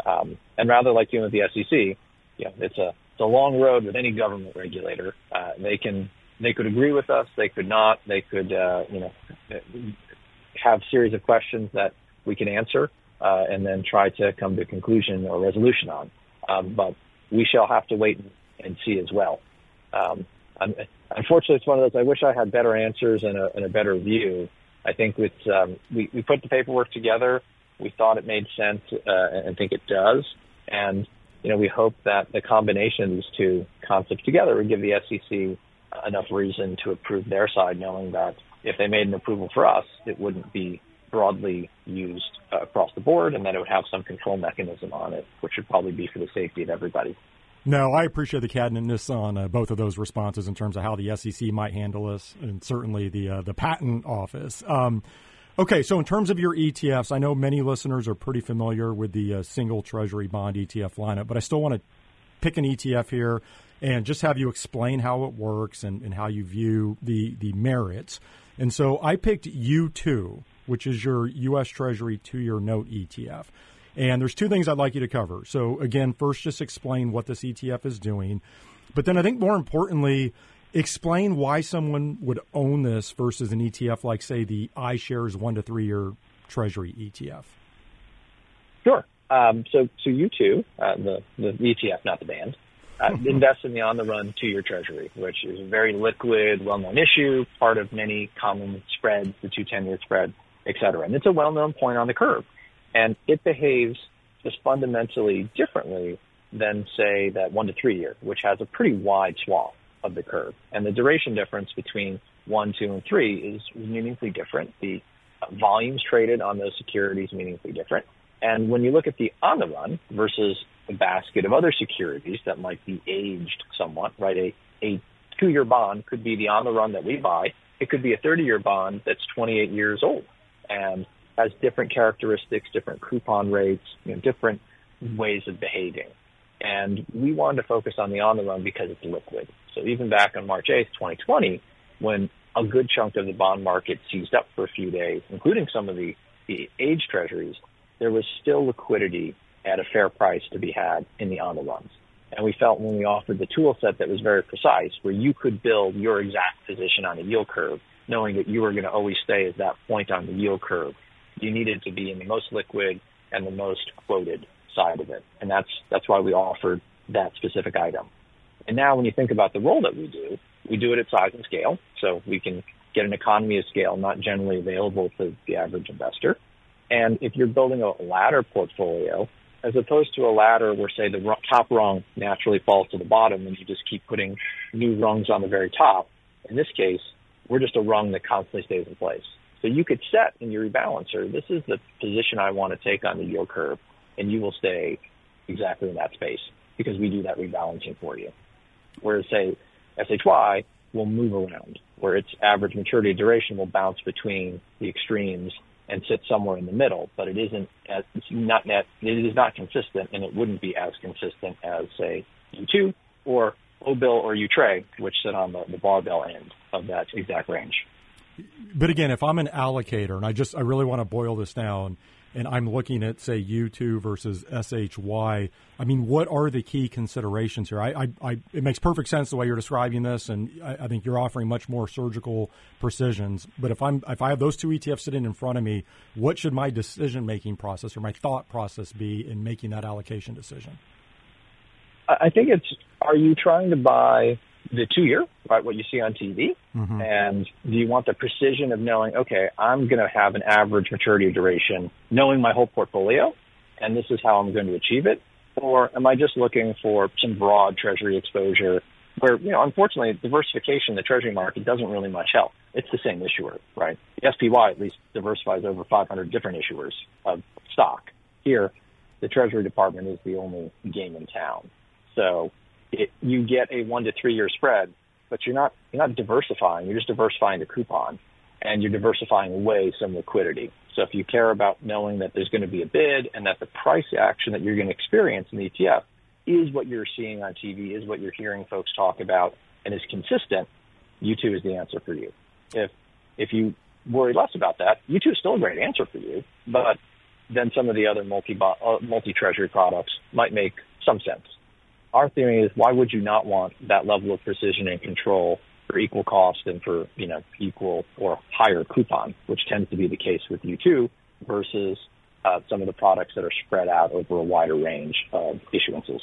And rather like doing with the SEC, you know, it's a long road with any government regulator. They could agree with us. They could not. They could, have a series of questions that we can answer and then try to come to a conclusion or resolution on. But we shall have to wait and see as well. Unfortunately, it's one of those, I wish I had better answers and a better view. I think it's, we put the paperwork together. We thought it made sense and think it does. And, you know, we hope that the combination of these two concepts together would give the SEC enough reason to approve their side, knowing that if they made an approval for us, it wouldn't be broadly used across the board, and that it would have some control mechanism on it, which would probably be for the safety of everybody. No, I appreciate the candidness on both of those responses in terms of how the SEC might handle this, and certainly the patent office. Okay, so in terms of your ETFs, I know many listeners are pretty familiar with the single treasury bond ETF lineup, but I still want to pick an ETF here and just have you explain how it works and how you view the merits. And so I picked U2, which is your U.S. Treasury 2-year note ETF. And there's two things I'd like you to cover. So, again, first just explain what this ETF is doing. But then I think more importantly, explain why someone would own this versus an ETF like, say, the iShares 1 to 3 year Treasury ETF. Sure. So U2, the ETF, not the band, invests in the on-the-run 2-year Treasury, which is a very liquid, well-known issue, part of many common spreads, the 2 10-year spread, et cetera. And it's a well-known point on the curve. And it behaves just fundamentally differently than, say, that 1 to 3 year, which has a pretty wide swath of the curve. And the duration difference between 1, 2, and 3 is meaningfully different. The volumes traded on those securities meaningfully different. And when you look at the on the run versus the basket of other securities that might be aged somewhat, right? A 2-year bond could be the on the run that we buy. It could be a 30-year bond that's 28 years old and has different characteristics, different coupon rates, you know, different ways of behaving. And we wanted to focus on the on-the-run because it's liquid. So even back on March 8th, 2020, when a good chunk of the bond market seized up for a few days, including some of the age treasuries, there was still liquidity at a fair price to be had in the on-the-runs. And we felt when we offered the tool set that was very precise, where you could build your exact position on a yield curve, knowing that you were going to always stay at that point on the yield curve, you needed to be in the most liquid and the most quoted side of it. And that's why we offered that specific item. And now when you think about the role that we do it at size and scale. So we can get an economy of scale, not generally available to the average investor. And if you're building a ladder portfolio, as opposed to a ladder where, say, the top rung naturally falls to the bottom and you just keep putting new rungs on the very top, in this case, we're just a rung that constantly stays in place. So you could set in your rebalancer, this is the position I want to take on the yield curve, and you will stay exactly in that space because we do that rebalancing for you. Whereas, say, SHY will move around, where its average maturity duration will bounce between the extremes and sit somewhere in the middle, but it isn't as it is not consistent, and it wouldn't be as consistent as, say, U2 or OBIL or UTRE, which sit on the barbell end of that exact range. But again, if I'm an allocator and I really want to boil this down, and I'm looking at, say, U2 versus SHY, I mean, what are the key considerations here? It makes perfect sense the way you're describing this, and I think you're offering much more surgical precisions. But if I have those two ETFs sitting in front of me, what should my decision-making process or my thought process be in making that allocation decision? I think are you trying to buy the 2-year, right, what you see on TV, mm-hmm. and do you want the precision of knowing, okay, I'm going to have an average maturity duration, knowing my whole portfolio, and this is how I'm going to achieve it? Or am I just looking for some broad treasury exposure where, you know, unfortunately, diversification in the treasury market doesn't really much help. It's the same issuer, right? The SPY at least diversifies over 500 different issuers of stock. Here, the Treasury Department is the only game in town. So you get a 1 to 3 year spread, but you're not diversifying. You're just diversifying the coupon, and you're diversifying away some liquidity. So if you care about knowing that there's going to be a bid and that the price action that you're going to experience in the ETF is what you're seeing on TV, is what you're hearing folks talk about, and is consistent, U2 is the answer for you. If you worry less about that, U2 is still a great answer for you, but then some of the other multi-treasury products might make some sense. Our theory is, why would you not want that level of precision and control for equal cost and for, you know, equal or higher coupon, which tends to be the case with U2 versus some of the products that are spread out over a wider range of issuances.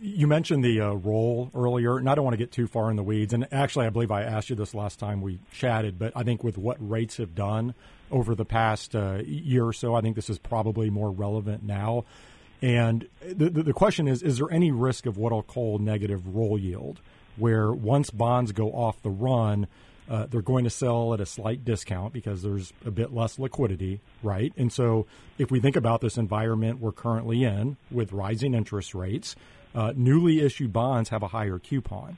You mentioned the roll earlier, and I don't want to get too far in the weeds. And actually, I believe I asked you this last time we chatted, but I think with what rates have done over the past year or so, I think this is probably more relevant now. And the question is there any risk of what I'll call negative roll yield, where once bonds go off the run, they're going to sell at a slight discount because there's a bit less liquidity, right? And so if we think about this environment we're currently in with rising interest rates, newly issued bonds have a higher coupon.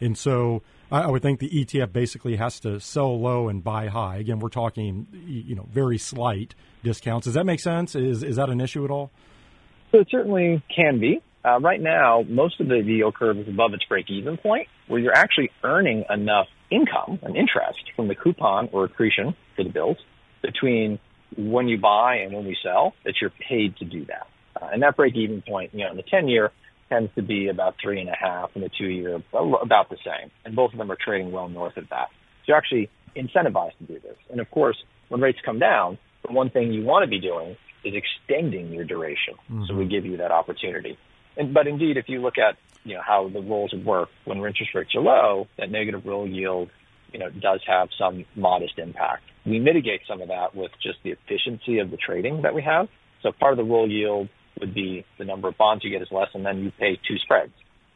And so I would think the ETF basically has to sell low and buy high. Again, we're talking, you know, very slight discounts. Does that make sense? Is that an issue at all? So it certainly can be. Right now, most of the yield curve is above its break-even point, where you're actually earning enough income and interest from the coupon or accretion for the bills between when you buy and when we sell that you're paid to do that. And that break-even point, you know, in the 10-year tends to be about 3.5, and the 2-year about the same. And both of them are trading well north of that. So you're actually incentivized to do this. And of course, when rates come down, the one thing you want to be doing is extending your duration. Mm-hmm. So we give you that opportunity. But indeed, if you look at, you know, how the rolls would work when interest rates are low, that negative roll yield, you know, does have some modest impact. We mitigate some of that with just the efficiency of the trading that we have. So part of the roll yield would be the number of bonds you get is less, and then you pay two spreads.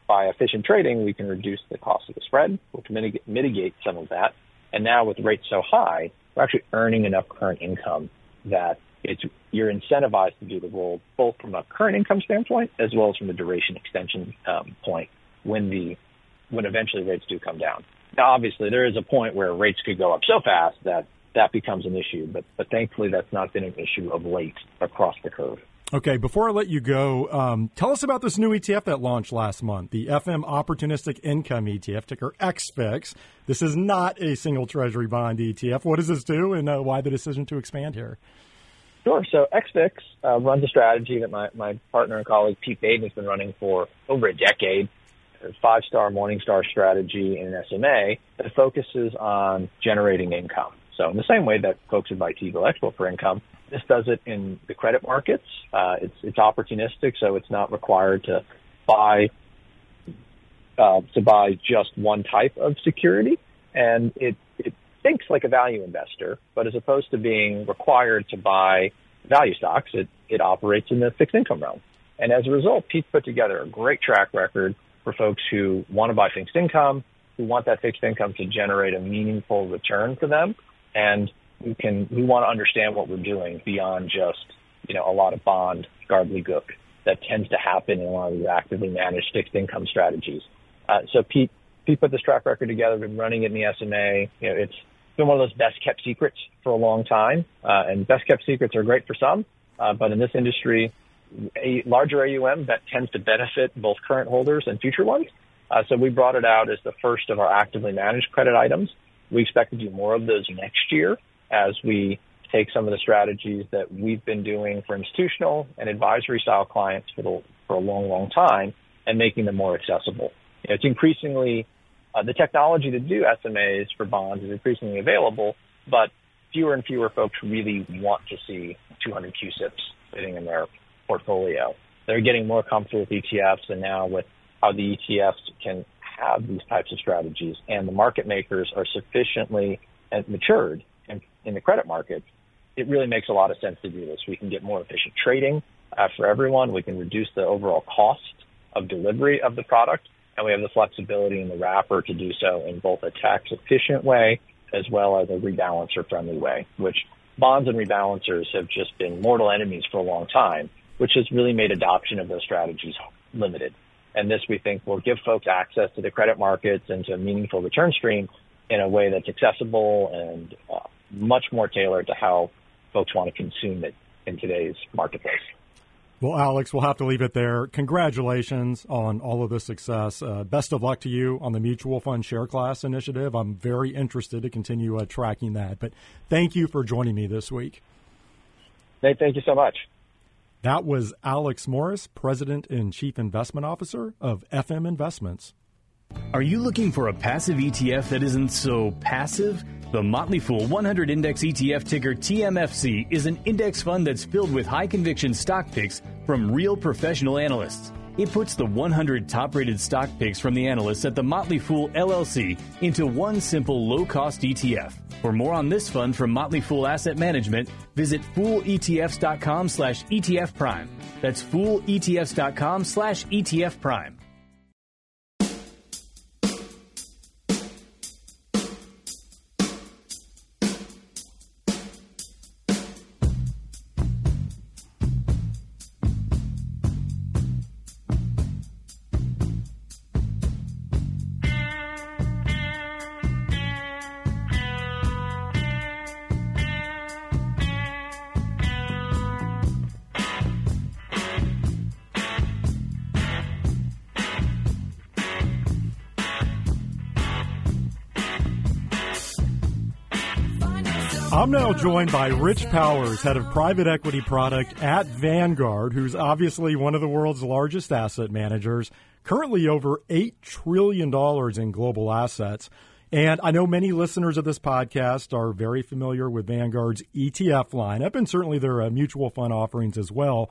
By efficient trading, we can reduce the cost of the spread, which mitigate some of that. And now with rates so high, we're actually earning enough current income that you're incentivized to do the roll, both from a current income standpoint as well as from the duration extension point when eventually rates do come down. Now, obviously, there is a point where rates could go up so fast that becomes an issue, but thankfully that's not been an issue of late across the curve. Okay, before I let you go, tell us about this new ETF that launched last month, the F/m Opportunistic Income ETF, ticker XFIX. This is not a single treasury bond ETF. What does this do, and why the decision to expand here? Sure. So XFIX runs a strategy that my partner and colleague Pete Baden has been running for over a decade, a 5-star Morningstar strategy in an SMA that focuses on generating income. So in the same way that folks would buy T-bill, Expo for income, this does it in the credit markets. It's opportunistic, so it's not required to buy just one type of security, and it thinks like a value investor. But as opposed to being required to buy value stocks, it operates in the fixed income realm. And as a result, Pete's put together a great track record for folks who want to buy fixed income, who want that fixed income to generate a meaningful return for them, and we want to understand what we're doing beyond just, you know, a lot of bond gobbledygook that tends to happen in a lot of these actively managed fixed income strategies. So Pete put this track record together, been running it in the SMA. You know, it's been one of those best kept secrets for a long time. And best kept secrets are great for some, but in this industry, a larger AUM that tends to benefit both current holders and future ones. So we brought it out as the first of our actively managed credit items. We expect to do more of those next year, as we take some of the strategies that we've been doing for institutional and advisory style clients for a long, long time and making them more accessible. You know, it's increasingly, the technology to do SMAs for bonds is increasingly available, but fewer and fewer folks really want to see 200 QSIPs sitting in their portfolio. They're getting more comfortable with ETFs, and now with how the ETFs can have these types of strategies and the market makers are sufficiently matured in the credit market, it really makes a lot of sense to do this. We can get more efficient trading. for everyone. We can reduce the overall cost of delivery of the product, and we have the flexibility in the wrapper to do so in both a tax-efficient way as well as a rebalancer-friendly way, which bonds and rebalancers have just been mortal enemies for a long time, which has really made adoption of those strategies limited. And this, we think, will give folks access to the credit markets and to a meaningful return stream in a way that's accessible and much more tailored to how folks want to consume it in today's marketplace. Well, Alex, we'll have to leave it there. Congratulations on all of the success. Best of luck to you on the Mutual Fund Share Class Initiative. I'm very interested to continue tracking that. But thank you for joining me this week. Nate, thank you so much. That was Alex Morris, President and Chief Investment Officer of F/m Investments. Are you looking for a passive ETF that isn't so passive? The Motley Fool 100 Index ETF, ticker TMFC, is an index fund that's filled with high-conviction stock picks from real professional analysts. It puts the 100 top-rated stock picks from the analysts at the Motley Fool LLC into one simple low-cost ETF. For more on this fund from Motley Fool Asset Management, visit FoolETFs.com/ETF Prime. That's FoolETFs.com/ETF Prime. I'm now joined by Rich Powers, head of private equity product at Vanguard, who's obviously one of the world's largest asset managers, currently over $8 trillion in global assets. And I know many listeners of this podcast are very familiar with Vanguard's ETF lineup and certainly their mutual fund offerings as well.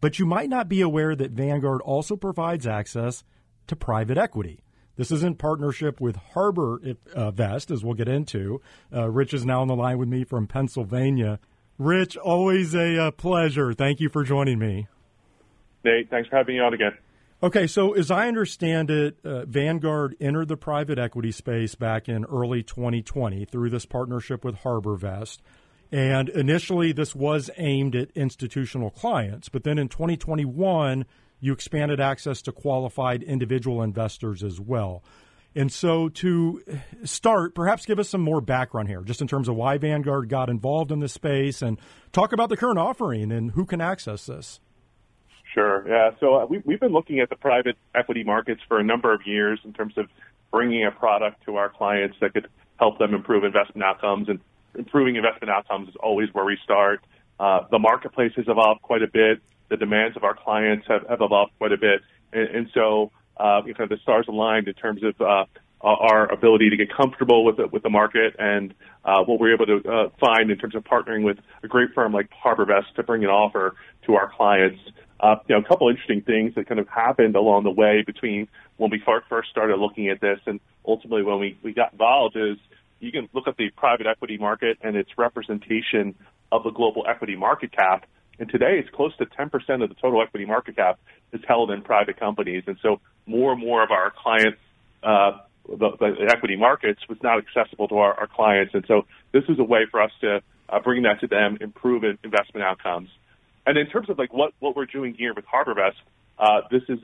But you might not be aware that Vanguard also provides access to private equity. This is in partnership with HarborVest, as we'll get into. Rich is now on the line with me from Pennsylvania. Rich, always a pleasure. Thank you for joining me. Nate, thanks for having me on again. Okay, so as I understand it, Vanguard entered the private equity space back in early 2020 through this partnership with HarborVest. And initially, this was aimed at institutional clients. But then in 2021, you expanded access to qualified individual investors as well. And so to start, perhaps give us some more background here, just in terms of why Vanguard got involved in this space and talk about the current offering and who can access this. Sure. Yeah. So we've been looking at the private equity markets for a number of years in terms of bringing a product to our clients that could help them improve investment outcomes. And improving investment outcomes is always where we start. The marketplace has evolved quite a bit. The demands of our clients have evolved quite a bit. And so you know, the stars aligned in terms of our ability to get comfortable with the market and what we're able to find in terms of partnering with a great firm like HarborVest to bring an offer to our clients. You know, a couple interesting things that kind of happened along the way between when we first started looking at this and ultimately when we got involved is you can look at the private equity market and its representation of the global equity market cap. And today, it's close to 10% of the total equity market cap is held in private companies. And so more and more of our clients, the equity markets, was not accessible to our clients. And so this was a way for us to bring that to them, improve investment outcomes. And in terms of like what we're doing here with HarborVest, this is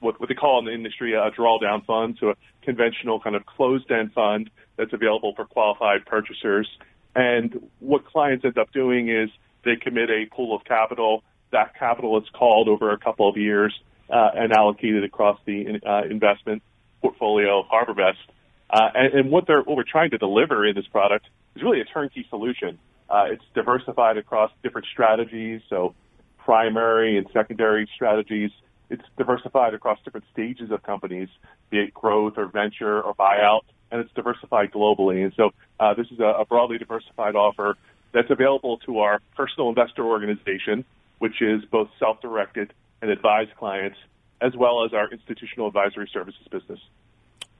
what they call in the industry a drawdown fund, so a conventional kind of closed-end fund that's available for qualified purchasers. And what clients end up doing is they commit a pool of capital. That capital is called over a couple of years and allocated across the investment portfolio of HarborVest. And what we're trying to deliver in this product is really a turnkey solution. It's diversified across different strategies, so primary and secondary strategies. It's diversified across different stages of companies, be it growth or venture or buyout, and it's diversified globally. And so this is a broadly diversified offer that's available to our personal investor organization, which is both self-directed and advised clients, as well as our institutional advisory services business.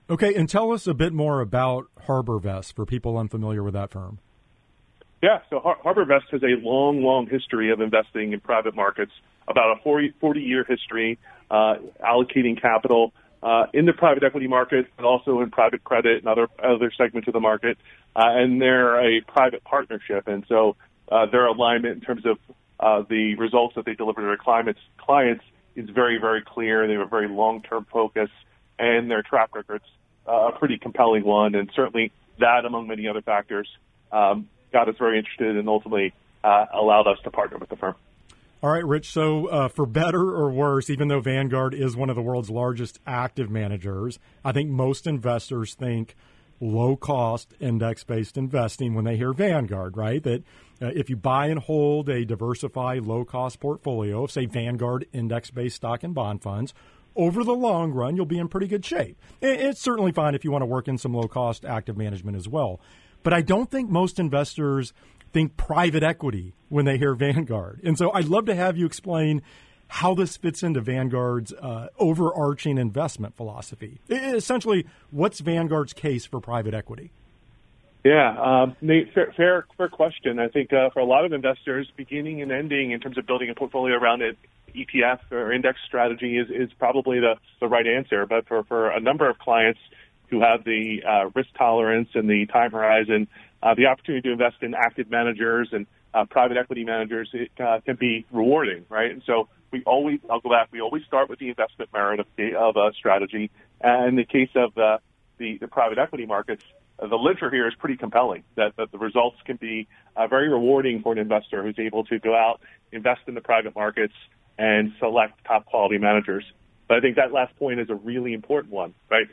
Okay, and tell us a bit more about HarborVest for people unfamiliar with that firm. Yeah, so HarborVest has a long history of investing in private markets about a 40-year history allocating capital in the private equity market and also in private credit and other segments of the market. And they're a private partnership. And so their alignment in terms of the results that they deliver to their clients is very, very clear. They have a very long-term focus, and their track record's a pretty compelling one. And certainly that, among many other factors, got us very interested and ultimately allowed us to partner with the firm. All right, Rich, so for better or worse, even though Vanguard is one of the world's largest active managers, I think most investors think low-cost index-based investing when they hear Vanguard, right? That if you buy and hold a diversified low-cost portfolio, say Vanguard index-based stock and bond funds, over the long run, you'll be in pretty good shape. It's certainly fine if you want to work in some low-cost active management as well. But I don't think most investors think private equity when they hear Vanguard. And so I'd love to have you explain how this fits into Vanguard's overarching investment philosophy. Essentially, what's Vanguard's case for private equity? Yeah, Nate, fair question. I think for a lot of investors, beginning and ending in terms of building a portfolio around an ETF or index strategy is probably the right answer. But for a number of clients who have the risk tolerance and the time horizon, the opportunity to invest in active managers and private equity managers, it can be rewarding, right? And so we always start with the investment merit of a strategy. And in the case of the private equity markets, the literature here is pretty compelling, that the results can be very rewarding for an investor who's able to go out, invest in the private markets, and select top-quality managers. But I think that last point is a really important one, right?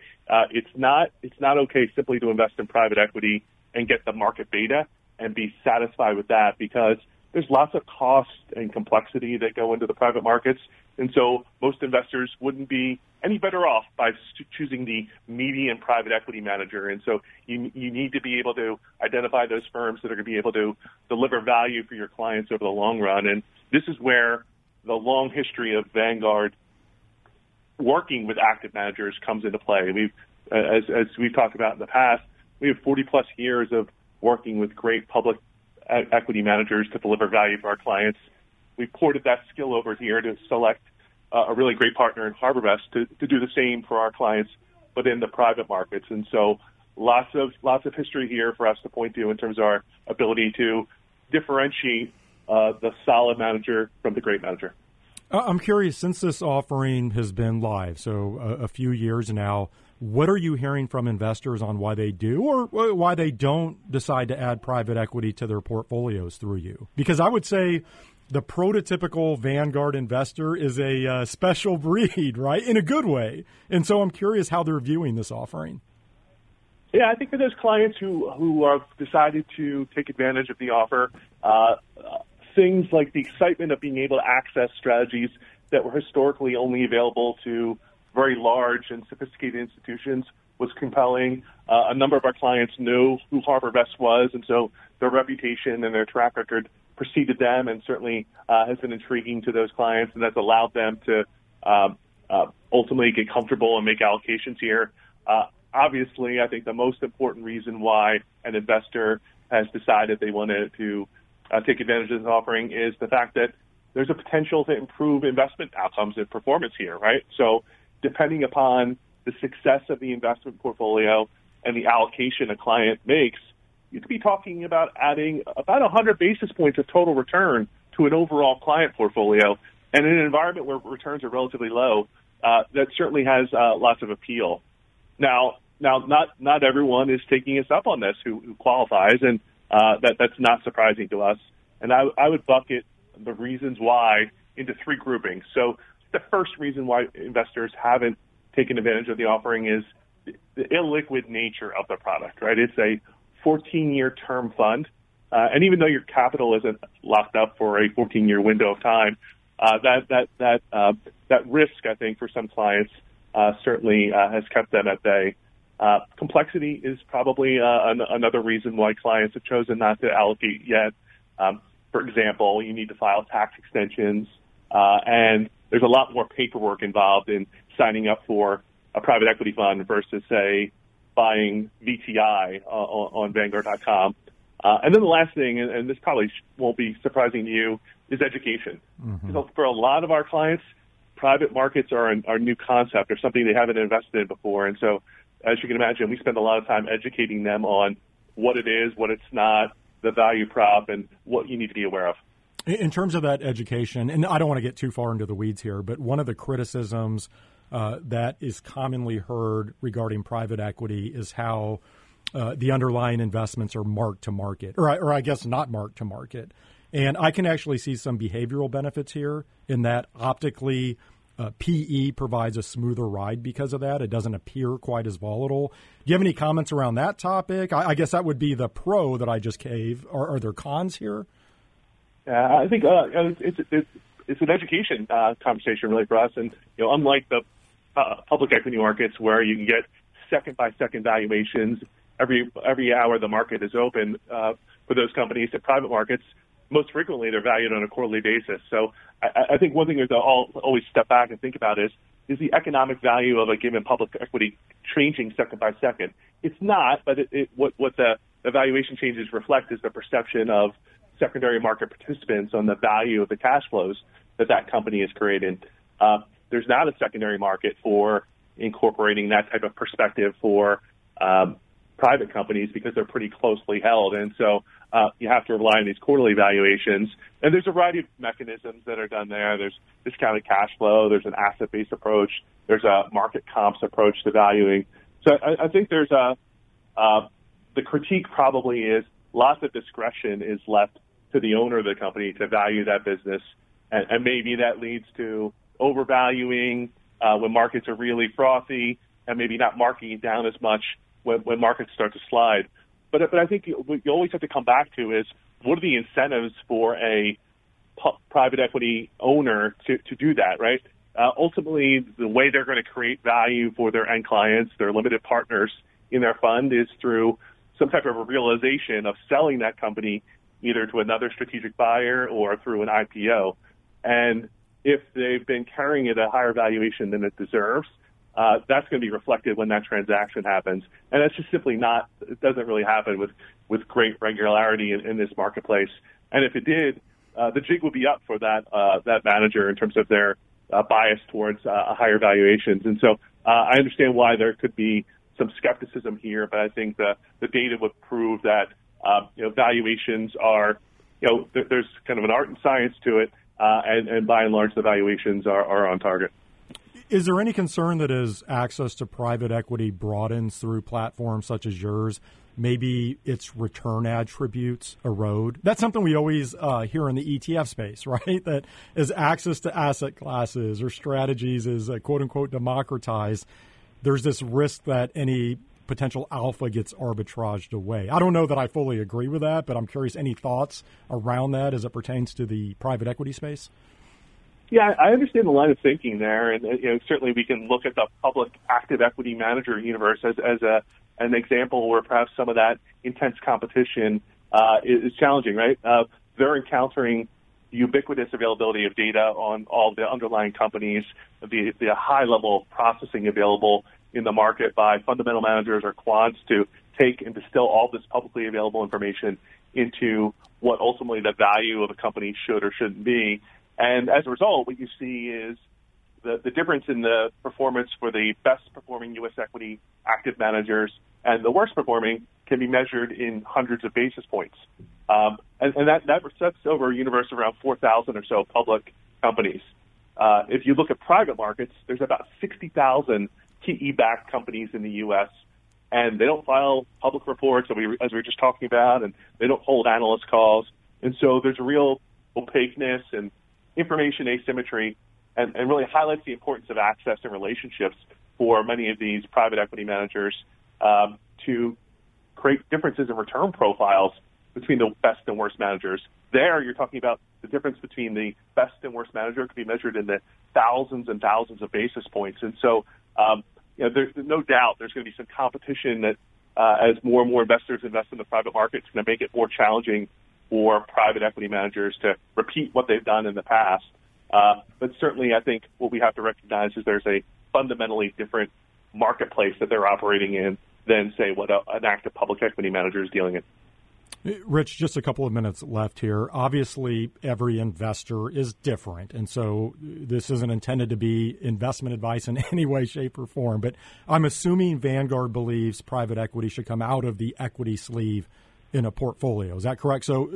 It's not okay simply to invest in private equity and get the market beta and be satisfied with that, because there's lots of cost and complexity that go into the private markets. And so most investors wouldn't be any better off by choosing the median private equity manager. And so you need to be able to identify those firms that are going to be able to deliver value for your clients over the long run. And this is where the long history of Vanguard working with active managers comes into play. We've, as we've talked about in the past, we have 40-plus years of working with great public equity managers to deliver value for our clients. We've ported that skill over here to select a really great partner in HarborVest to do the same for our clients, but in the private markets. And so lots of history here for us to point to in terms of our ability to differentiate the solid manager from the great manager. I'm curious, since this offering has been live, so a few years now, what are you hearing from investors on why they do or why they don't decide to add private equity to their portfolios through you? Because I would say the prototypical Vanguard investor is a special breed, right, in a good way. And so I'm curious how they're viewing this offering. Yeah, I think for those clients who have decided to take advantage of the offer, things like the excitement of being able to access strategies that were historically only available to very large and sophisticated institutions was compelling. A number of our clients knew who HarborVest was, and so their reputation and their track record preceded them and certainly has been intriguing to those clients, and that's allowed them to ultimately get comfortable and make allocations here. Obviously, I think the most important reason why an investor has decided they wanted to take advantage of this offering is the fact that there's a potential to improve investment outcomes and performance here, right? So depending upon the success of the investment portfolio and the allocation a client makes, you could be talking about adding about 100 basis points of total return to an overall client portfolio. And in an environment where returns are relatively low, that certainly has lots of appeal. Now, not everyone is taking us up on this who qualifies, and that's not surprising to us. And I would bucket the reasons why into three groupings. So the first reason why investors haven't taken advantage of the offering is the illiquid nature of the product, right? It's a 14-year term fund. And even though your capital isn't locked up for a 14-year window of time, that risk, I think, for some clients certainly has kept them at bay. Complexity is probably another reason why clients have chosen not to allocate yet. For example, you need to file tax extensions, and there's a lot more paperwork involved in signing up for a private equity fund versus, say, buying VTI on Vanguard.com. And then the last thing, and this probably won't be surprising to you, is education. Mm-hmm. You know, for a lot of our clients, private markets are a new concept or something they haven't invested in before. And so, as you can imagine, we spend a lot of time educating them on what it is, what it's not, the value prop, and what you need to be aware of. In terms of that education, and I don't want to get too far into the weeds here, but one of the criticisms that is commonly heard regarding private equity is how the underlying investments are marked to market, or I guess not marked to market. And I can actually see some behavioral benefits here in that optically PE provides a smoother ride because of that. It doesn't appear quite as volatile. Do you have any comments around that topic? I guess that would be the pro that I just gave. Are there cons here? I think it's an education conversation really for us. And you know, unlike the public equity markets where you can get second-by-second valuations every hour the market is open for those companies, at private markets, most frequently they're valued on a quarterly basis. So I think one thing that I'll always step back and think about is the economic value of a given public equity changing second by second? It's not, but what the valuation changes reflect is the perception of secondary market participants on the value of the cash flows that company has created. There's not a secondary market for incorporating that type of perspective for private companies because they're pretty closely held. And so you have to rely on these quarterly valuations. And there's a variety of mechanisms that are done there. There's discounted cash flow. There's an asset-based approach. There's a market comps approach to valuing. So I think there's the critique probably is lots of discretion is left to the owner of the company to value that business. And maybe that leads to overvaluing when markets are really frothy and maybe not marking it down as much when markets start to slide. But I think what you always have to come back to is what are the incentives for a private equity owner to do that, right? Ultimately, the way they're going to create value for their end clients, their limited partners in their fund, is through some type of a realization of selling that company either to another strategic buyer or through an IPO. And if they've been carrying it at a higher valuation than it deserves, that's going to be reflected when that transaction happens. And that's just simply not, it doesn't really happen with great regularity in this marketplace. And if it did, the jig would be up for that manager in terms of their bias towards higher valuations. And so I understand why there could be some skepticism here, but I think the data would prove that valuations are, there's kind of an art and science to it, and by and large the valuations are on target. Is there any concern that as access to private equity broadens through platforms such as yours, maybe its return attributes erode? That's something we always hear in the ETF space, right? That as access to asset classes or strategies is quote-unquote democratized, there's this risk that any potential alpha gets arbitraged away. I don't know that I fully agree with that, but I'm curious, any thoughts around that as it pertains to the private equity space? Yeah, I understand the line of thinking there, and certainly we can look at the public active equity manager universe as an example where perhaps some of that intense competition is challenging, right? They're encountering ubiquitous availability of data on all the underlying companies, the high level of processing available in the market by fundamental managers or quants to take and distill all this publicly available information into what ultimately the value of a company should or shouldn't be. And as a result, what you see is the difference in the performance for the best-performing U.S. equity active managers and the worst-performing can be measured in hundreds of basis points. And that sets over a universe of around 4,000 or so public companies. If you look at private markets, there's about 60,000 PE-backed companies in the U.S., and they don't file public reports, as we were just talking about, and they don't hold analyst calls. And so there's a real opaqueness and information asymmetry, and really highlights the importance of access and relationships for many of these private equity managers to create differences in return profiles between the best and worst managers. There, you're talking about the difference between the best and worst manager could be measured in the thousands and thousands of basis points. And so there's no doubt there's going to be some competition that as more and more investors invest in the private market, it's going to make it more challenging for private equity managers to repeat what they've done in the past. But certainly I think what we have to recognize is there's a fundamentally different marketplace that they're operating in than, say, what an active public equity manager is dealing in. Rich, just a couple of minutes left here. Obviously, every investor is different, and so this isn't intended to be investment advice in any way, shape, or form. But I'm assuming Vanguard believes private equity should come out of the equity sleeve in a portfolio. Is that correct? So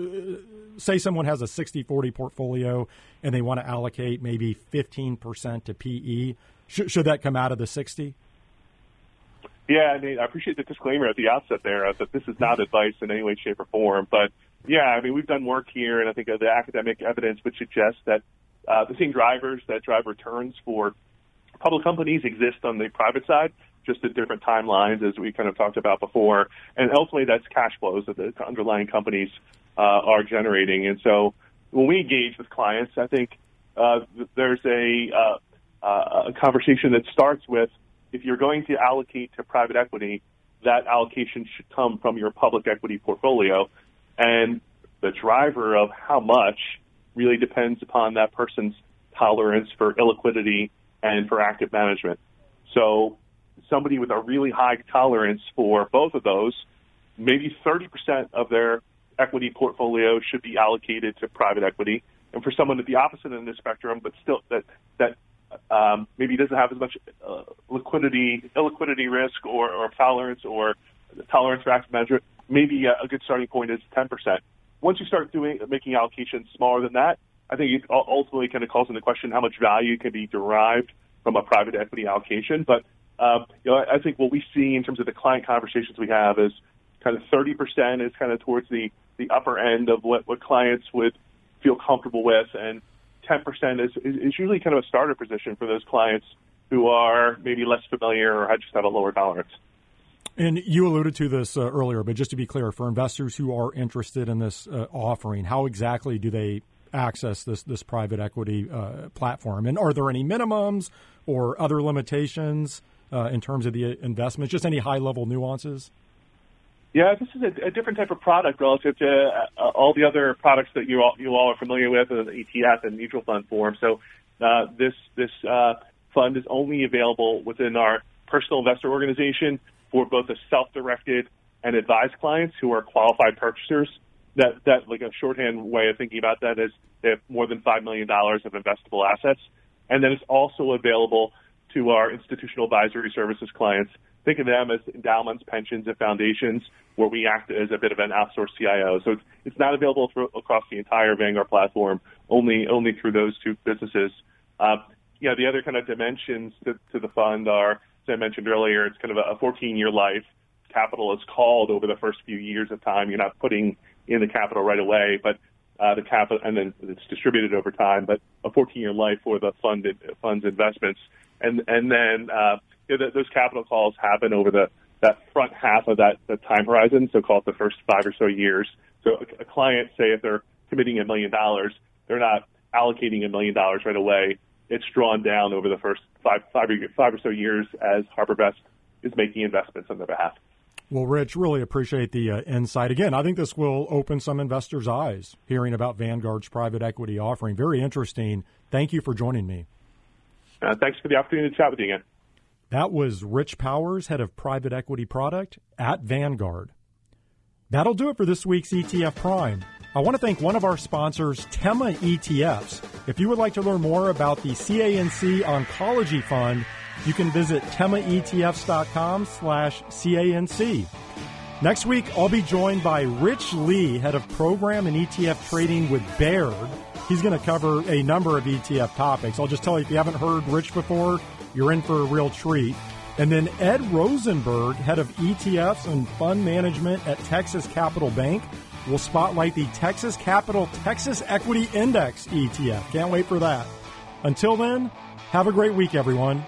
say someone has a 60-40 portfolio and they want to allocate maybe 15% to PE. Should that come out of the 60? Yeah, Nate, I appreciate the disclaimer at the outset there that this is not advice in any way, shape, or form. But, yeah, I mean, we've done work here, and I think the academic evidence would suggest that the same drivers that drive returns for public companies exist on the private side, just at different timelines, as we kind of talked about before. And ultimately, that's cash flows that the underlying companies are generating. And so when we engage with clients, I think there's a conversation that starts with, if you're going to allocate to private equity, that allocation should come from your public equity portfolio. And the driver of how much really depends upon that person's tolerance for illiquidity and for active management. So somebody with a really high tolerance for both of those, maybe 30% of their equity portfolio should be allocated to private equity. And for someone at the opposite end of the spectrum, but still that maybe doesn't have as much illiquidity risk or tolerance for active management, maybe a good starting point is 10%. Once you start making allocations smaller than that, I think it ultimately kind of calls into question how much value can be derived from a private equity allocation. But I think what we see in terms of the client conversations we have is kind of 30% is kind of towards the upper end of what clients would feel comfortable with, and 10% is usually kind of a starter position for those clients who are maybe less familiar or just have a lower tolerance. And you alluded to this earlier, but just to be clear, for investors who are interested in this offering, how exactly do they access this private equity platform? And are there any minimums or other limitations in terms of the investments? Just any high-level nuances? Yeah, this is a different type of product relative to all the other products that you all are familiar with, in the ETF and mutual fund form. So this fund is only available within our personal investor organization for both the self-directed and advised clients who are qualified purchasers. That like a shorthand way of thinking about that is they have more than $5 million of investable assets. And then it's also available to our institutional advisory services clients. Think of them as endowments, pensions, and foundations, where we act as a bit of an outsourced CIO. So it's not available across the entire Vanguard platform, only through those two businesses. The other kind of dimensions to the fund are, as I mentioned earlier, it's kind of a 14-year life. Capital is called over the first few years of time. You're not putting in the capital right away, but the capital, and then it's distributed over time. But a 14-year life for the fund's investments, and then. Those capital calls happen over that front half of that time horizon, so call it the first 5 or so years. So a client, say, if they're committing $1 million, they're not allocating $1 million right away. It's drawn down over the first five or so years as HarborVest is making investments on their behalf. Well, Rich, really appreciate the insight. Again, I think this will open some investors' eyes hearing about Vanguard's private equity offering. Very interesting. Thank you for joining me. Thanks for the opportunity to chat with you again. That was Rich Powers, head of private equity product at Vanguard. That'll do it for this week's ETF Prime. I want to thank one of our sponsors, TEMA ETFs. If you would like to learn more about the CANC Oncology Fund, you can visit TEMAETFs.com/CANC. Next week, I'll be joined by Rich Lee, head of program and ETF trading with Baird. He's going to cover a number of ETF topics. I'll just tell you, if you haven't heard Rich before, you're in for a real treat. And then Ed Rosenberg, head of ETFs and fund management at Texas Capital Bank, will spotlight the Texas Capital Texas Equity Index ETF. Can't wait for that. Until then, have a great week, everyone.